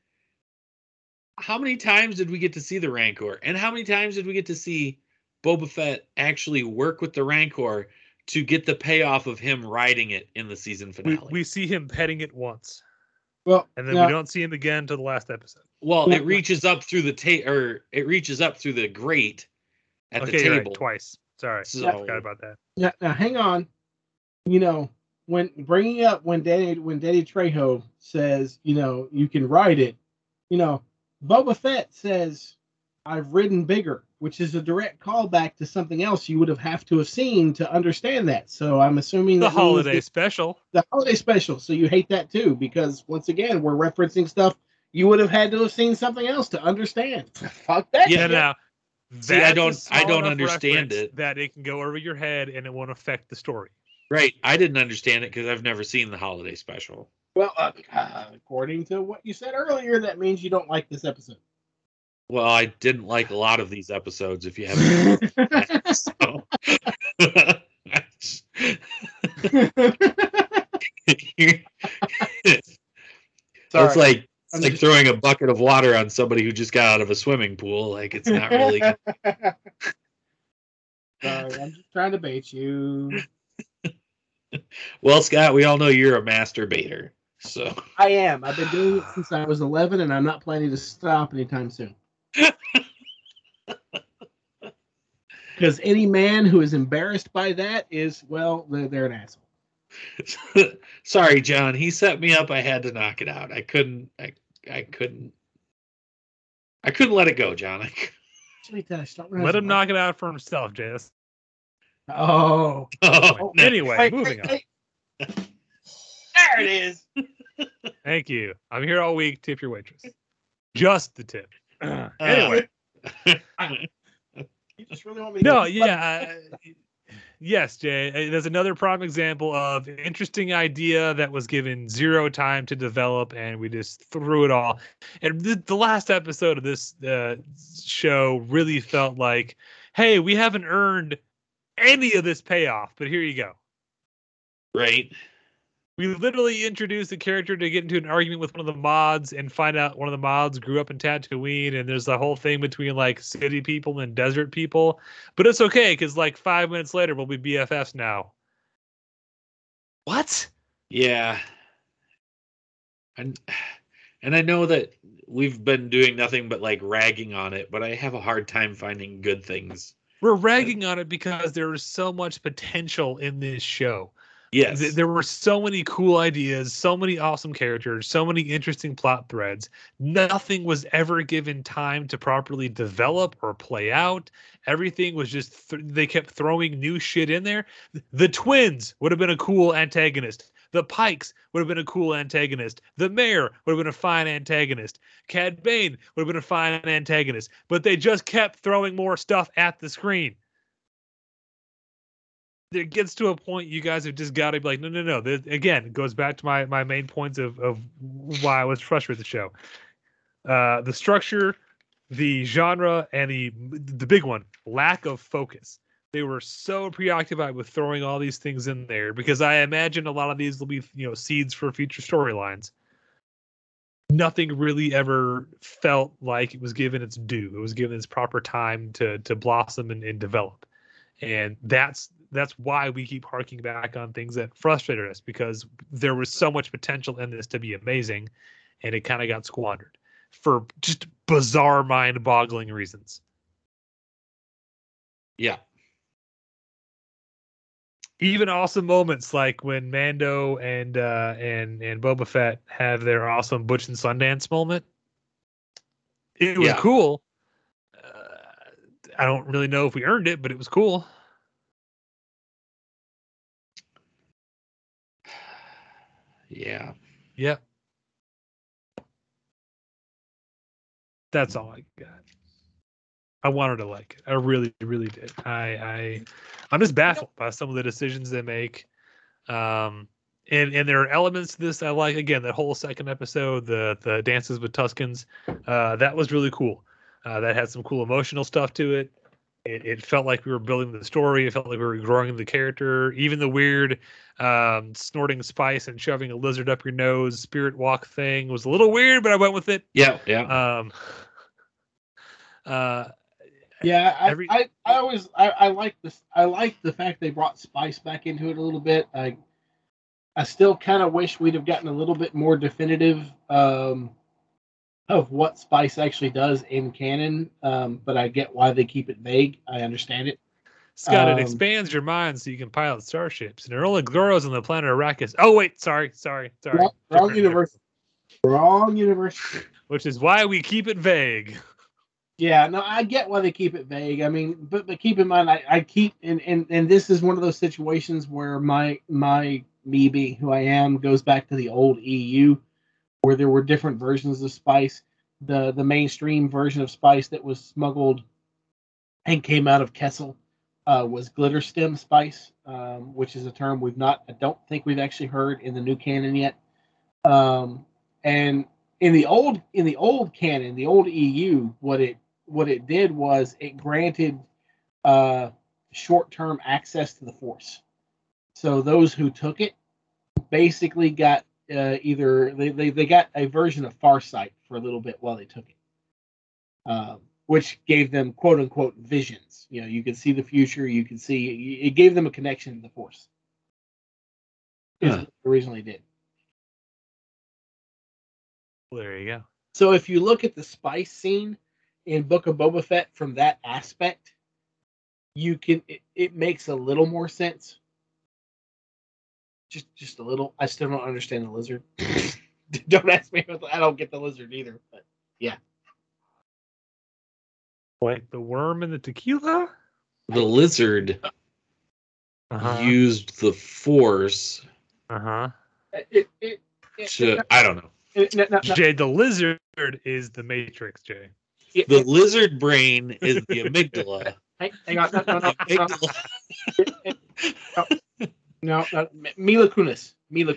how many times did we get to see the Rancor? And how many times did we get to see Boba Fett actually work with the Rancor to get the payoff of him riding it in the season finale? We see him petting it once. Well, and then we don't see him again until the last episode. Well, it reaches up through the grate at the table. Right, twice. Sorry, I forgot about that. Now, hang on. You know, when bringing up when Danny Trejo says, you know, you can ride it, you know, Boba Fett says, I've ridden bigger, which is a direct callback to something else you would have to have seen to understand that. So I'm assuming the holiday special. The holiday special. So you hate that too, because once again, we're referencing stuff you would have had to have seen something else to understand. Fuck that. Yeah, now. See, I don't understand it. That it can go over your head and it won't affect the story. Right. I didn't understand it because I've never seen the holiday special. Well, according to what you said earlier, that means you don't like this episode. Well, I didn't like a lot of these episodes, if you haven't. Sorry. It's like... It's like throwing a bucket of water on somebody who just got out of a swimming pool. Like, it's not really... Sorry, I'm just trying to bait you. Well, Scott, we all know you're a master baiter. So. I am. I've been doing it since I was 11, and I'm not planning to stop anytime soon. Because any man who is embarrassed by that is, well, they're an asshole. Sorry, John. He set me up. I had to knock it out. I couldn't let it go, John. Let him knock it out for himself, Jess. Oh. Anyway, moving on. There it is. Thank you. I'm here all week. Tip your waitress. Just the tip. Anyway. You just really want me to Yes, Jay, there's another prime example of an interesting idea that was given zero time to develop, and we just threw it all. And the last episode of this show really felt like, hey, we haven't earned any of this payoff, but here you go. Right. We literally introduced the character to get into an argument with one of the mods and find out one of the mods grew up in Tatooine, and there's the whole thing between, like, city people and desert people. But it's okay, because, like, 5 minutes later, we'll be BFFs now. What? Yeah. And I know that we've been doing nothing but, like, ragging on it, but I have a hard time finding good things. We're ragging on it because there is so much potential in this show. Yes. There were so many cool ideas, so many awesome characters, so many interesting plot threads. Nothing was ever given time to properly develop or play out. Everything was just, they kept throwing new shit in there. The twins would have been a cool antagonist. The Pikes would have been a cool antagonist. The Mayor would have been a fine antagonist. Cad Bane would have been a fine antagonist. But they just kept throwing more stuff at the screen. It gets to a point you guys have just got to be like, no. This, again, it goes back to my main points of why I was frustrated with the show. The structure, the genre, and the big one, lack of focus. They were so preoccupied with throwing all these things in there because I imagine a lot of these will be, you know, seeds for future storylines. Nothing really ever felt like it was given its due. It was given its proper time to blossom and develop. And that's why we keep harking back on things that frustrated us, because there was so much potential in this to be amazing, and it kind of got squandered for just bizarre, mind-boggling reasons. Yeah. Even awesome moments like when Mando and Boba Fett have their awesome Butch and Sundance moment. It was cool. I don't really know if we earned it, but it was cool. Yeah. Yep. That's all I got. I wanted to like it. I really, really did. I'm just baffled by some of the decisions they make. And there are elements to this I like. Again, that whole second episode, the dances with Tuskens, that was really cool. That had some cool emotional stuff to it. It felt like we were building the story. It felt like we were growing the character. Even the weird snorting spice and shoving a lizard up your nose spirit walk thing was a little weird, but I went with it. Yeah. I like the fact they brought spice back into it a little bit. I still kind of wish we'd have gotten a little bit more definitive of what spice actually does in canon, but I get why they keep it vague. I understand it. Scott, it expands your mind so you can pilot starships, and there are only Gloros on the planet Arrakis. Oh, wait, sorry. Wrong universe. Which is why we keep it vague. Yeah, no, I get why they keep it vague. I mean, but keep in mind, I keep, and this is one of those situations where me being who I am goes back to the old EU, where there were different versions of spice. The mainstream version of spice that was smuggled and came out of Kessel was glitter stem spice, which is a term I don't think we've actually heard in the new canon yet. And in the old canon, the old EU, what it did was it granted short-term access to the Force. So those who took it basically got either they got a version of Farsight for a little bit while they took it, which gave them quote unquote visions. You know, you could see the future. You could see it gave them a connection to the Force. Is what it originally did. Well, there you go. So if you look at the spice scene in Book of Boba Fett from that aspect, it makes a little more sense. Just a little. I still don't understand the lizard. Don't ask me. I don't get the lizard either. But yeah. What, the worm in the tequila? The lizard used the Force. I don't know. No. Jay, the lizard is the Matrix. Jay. The lizard brain is the amygdala. Hang on. No. No, Mila Kunis. Is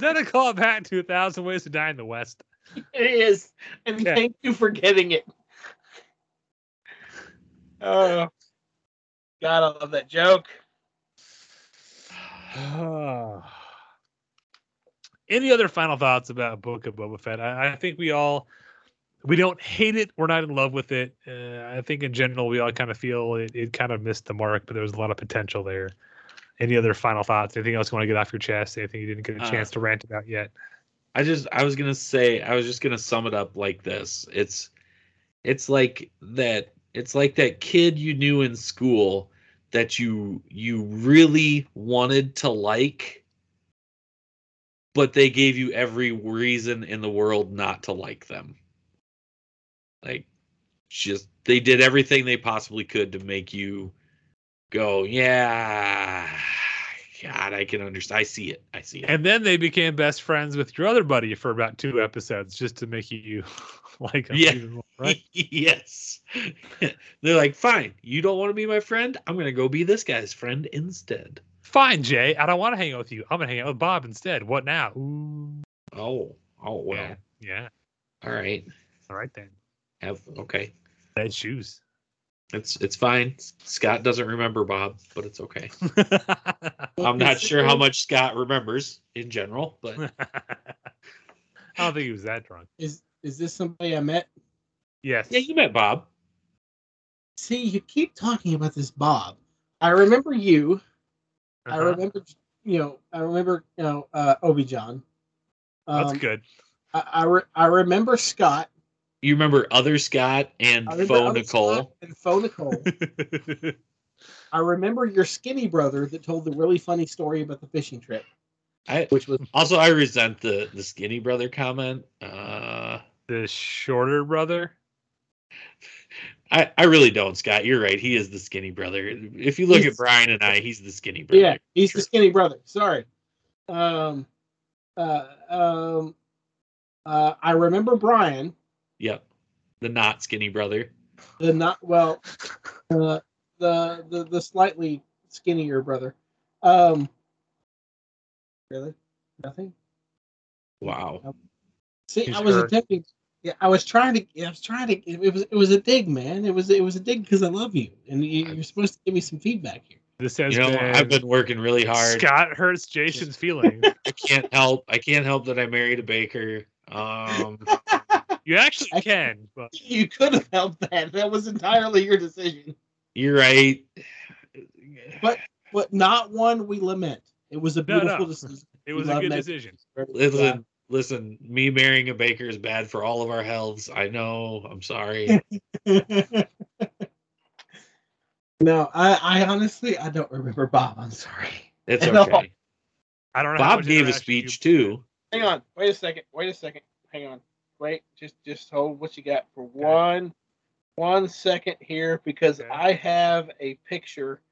that a callback to 1,000 Ways to Die in the West? It is, and Thank you for getting it. Oh, God, I love that joke. Any other final thoughts about Book of Boba Fett? I think we don't hate it. We're not in love with it. I think in general, we all kind of feel it kind of missed the mark, but there was a lot of potential there. Any other final thoughts? Anything else you want to get off your chest? Anything you didn't get a chance to rant about yet? I was just going to sum it up like this. It's like that kid you knew in school that you really wanted to like, but they gave you every reason in the world not to like them. Like, just they did everything they possibly could to make you go, yeah, God, I can understand. I see it. And then they became best friends with your other buddy for about 2 episodes just to make you like them even more, right? Yes. They're like, fine, you don't want to be my friend? I'm going to go be this guy's friend instead. Fine, Jay. I don't want to hang out with you. I'm going to hang out with Bob instead. What now? Ooh. Oh, well. Yeah. All right, then. Okay. Bad shoes. It's fine. Scott doesn't remember Bob, but it's okay. I'm not sure how much Scott remembers in general, but I don't think he was that drunk. Is this somebody I met? Yes. Yeah, you met Bob. See, you keep talking about this Bob. I remember you. I remember Obi-John. That's good. I remember Scott. You remember other Scott and Faux Nicole? I remember your skinny brother that told the really funny story about the fishing trip. I resent the skinny brother comment. the shorter brother? I really don't, Scott. You're right. He is the skinny brother. If you look at Brian and I, he's the skinny brother. Yeah, he's the skinny brother. Sorry. I remember Brian. Yep. The not skinny brother. The not, well, the slightly skinnier brother. Really? Nothing? Wow. See, I was attempting. Yeah, I was trying to. It was a dig, man. It was a dig because I love you, and you're supposed to give me some feedback here. This has been, I've been working really hard. Scott hurts Jason's feelings. I can't help that I married a baker. You actually can, but you could have helped that. That was entirely your decision. You're right. But not one we lament. It was a beautiful decision. It was a good decision. Listen, me marrying a baker is bad for all of our healths. I know. I'm sorry. No, I honestly, I don't remember Bob. I'm sorry. It's okay. All. I don't know. Bob gave a speech too. Hang on. Wait a second. Hang on. Wait. Just hold what you got for one second here, because I have a picture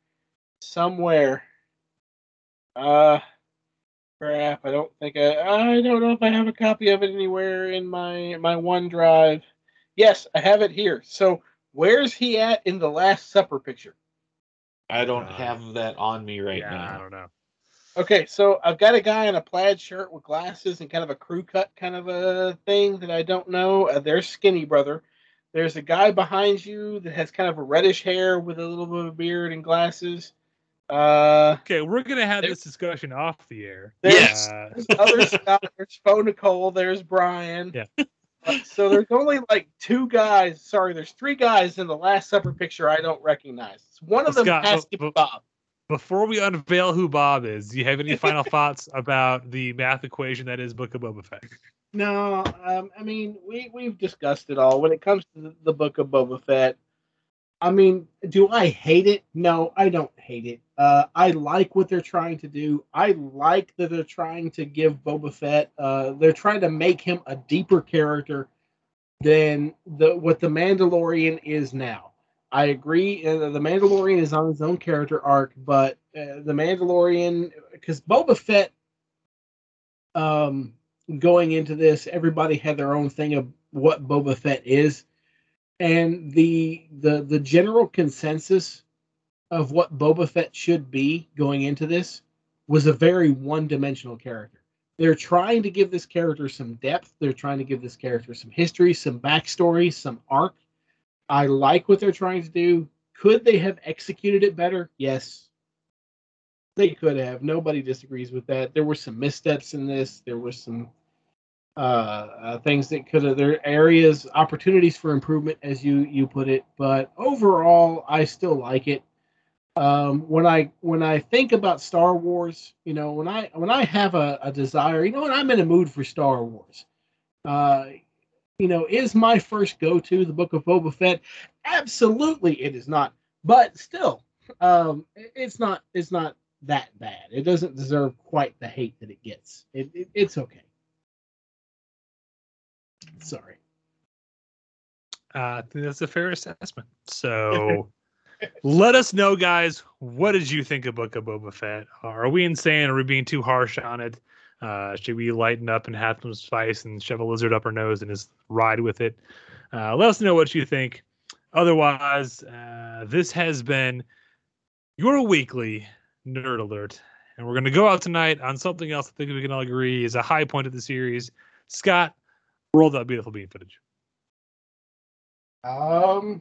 somewhere. Crap! I don't think I don't know if I have a copy of it anywhere in my OneDrive. Yes, I have it here. So where's he at in the Last Supper picture? I don't have that on me right now. I don't know. Okay, so I've got a guy in a plaid shirt with glasses and kind of a crew cut kind of a thing that I don't know. There's Skinny Brother. There's a guy behind you that has kind of a reddish hair with a little bit of a beard and glasses. Okay, we're gonna have this discussion off the air. Yes. There's other stuff. There's Faux Nicole. There's Brian. Yeah. So there's only like two guys. Sorry, there's three guys in the Last Supper picture I don't recognize. One of them has to be Bob. Before we unveil who Bob is, do you have any final thoughts about the math equation that is Book of Boba Fett? No, I mean we've discussed it all when it comes to the Book of Boba Fett. I mean, do I hate it? No, I don't hate it. I like what they're trying to do. I like that they're trying to give Boba Fett. They're trying to make him a deeper character than what the Mandalorian is now. I agree. The Mandalorian is on his own character arc, but the Mandalorian, because Boba Fett, going into this, everybody had their own thing of what Boba Fett is. And the general consensus of what Boba Fett should be going into this was a very one-dimensional character. They're trying to give this character some depth. They're trying to give this character some history, some backstory, some arc. I like what they're trying to do. Could they have executed it better? Yes, they could have. Nobody disagrees with that. There were some missteps in this. There was some... things that could have, there are areas, opportunities for improvement, as you put it. But overall, I still like it. When I think about Star Wars, you know, when I have a desire, you know, when I'm in a mood for Star Wars, you know, is my first go-to the Book of Boba Fett? Absolutely, it is not. But still, it's not that bad. It doesn't deserve quite the hate that it gets. It's okay. Sorry. I think that's a fair assessment. So let us know, guys, what did you think of Book of Boba Fett? Are we insane? Are we being too harsh on it? Should we lighten up and have some spice and shove a lizard up our nose and just ride with it? Let us know what you think. Otherwise, this has been your weekly Nerd Alert. And we're going to go out tonight on something else I think we can all agree is a high point of the series. Scott, roll that beautiful bean footage. Oh,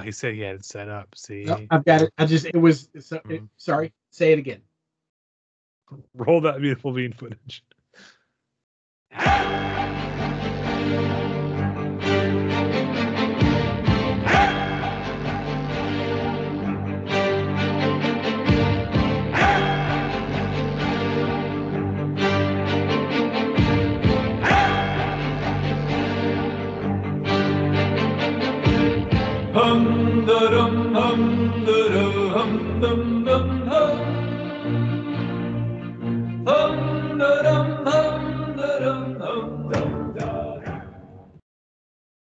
he said he had it set up. See, no, I've got it. I just it was. Sorry, say it again. Roll that beautiful bean footage. Dum dum dum dum dum.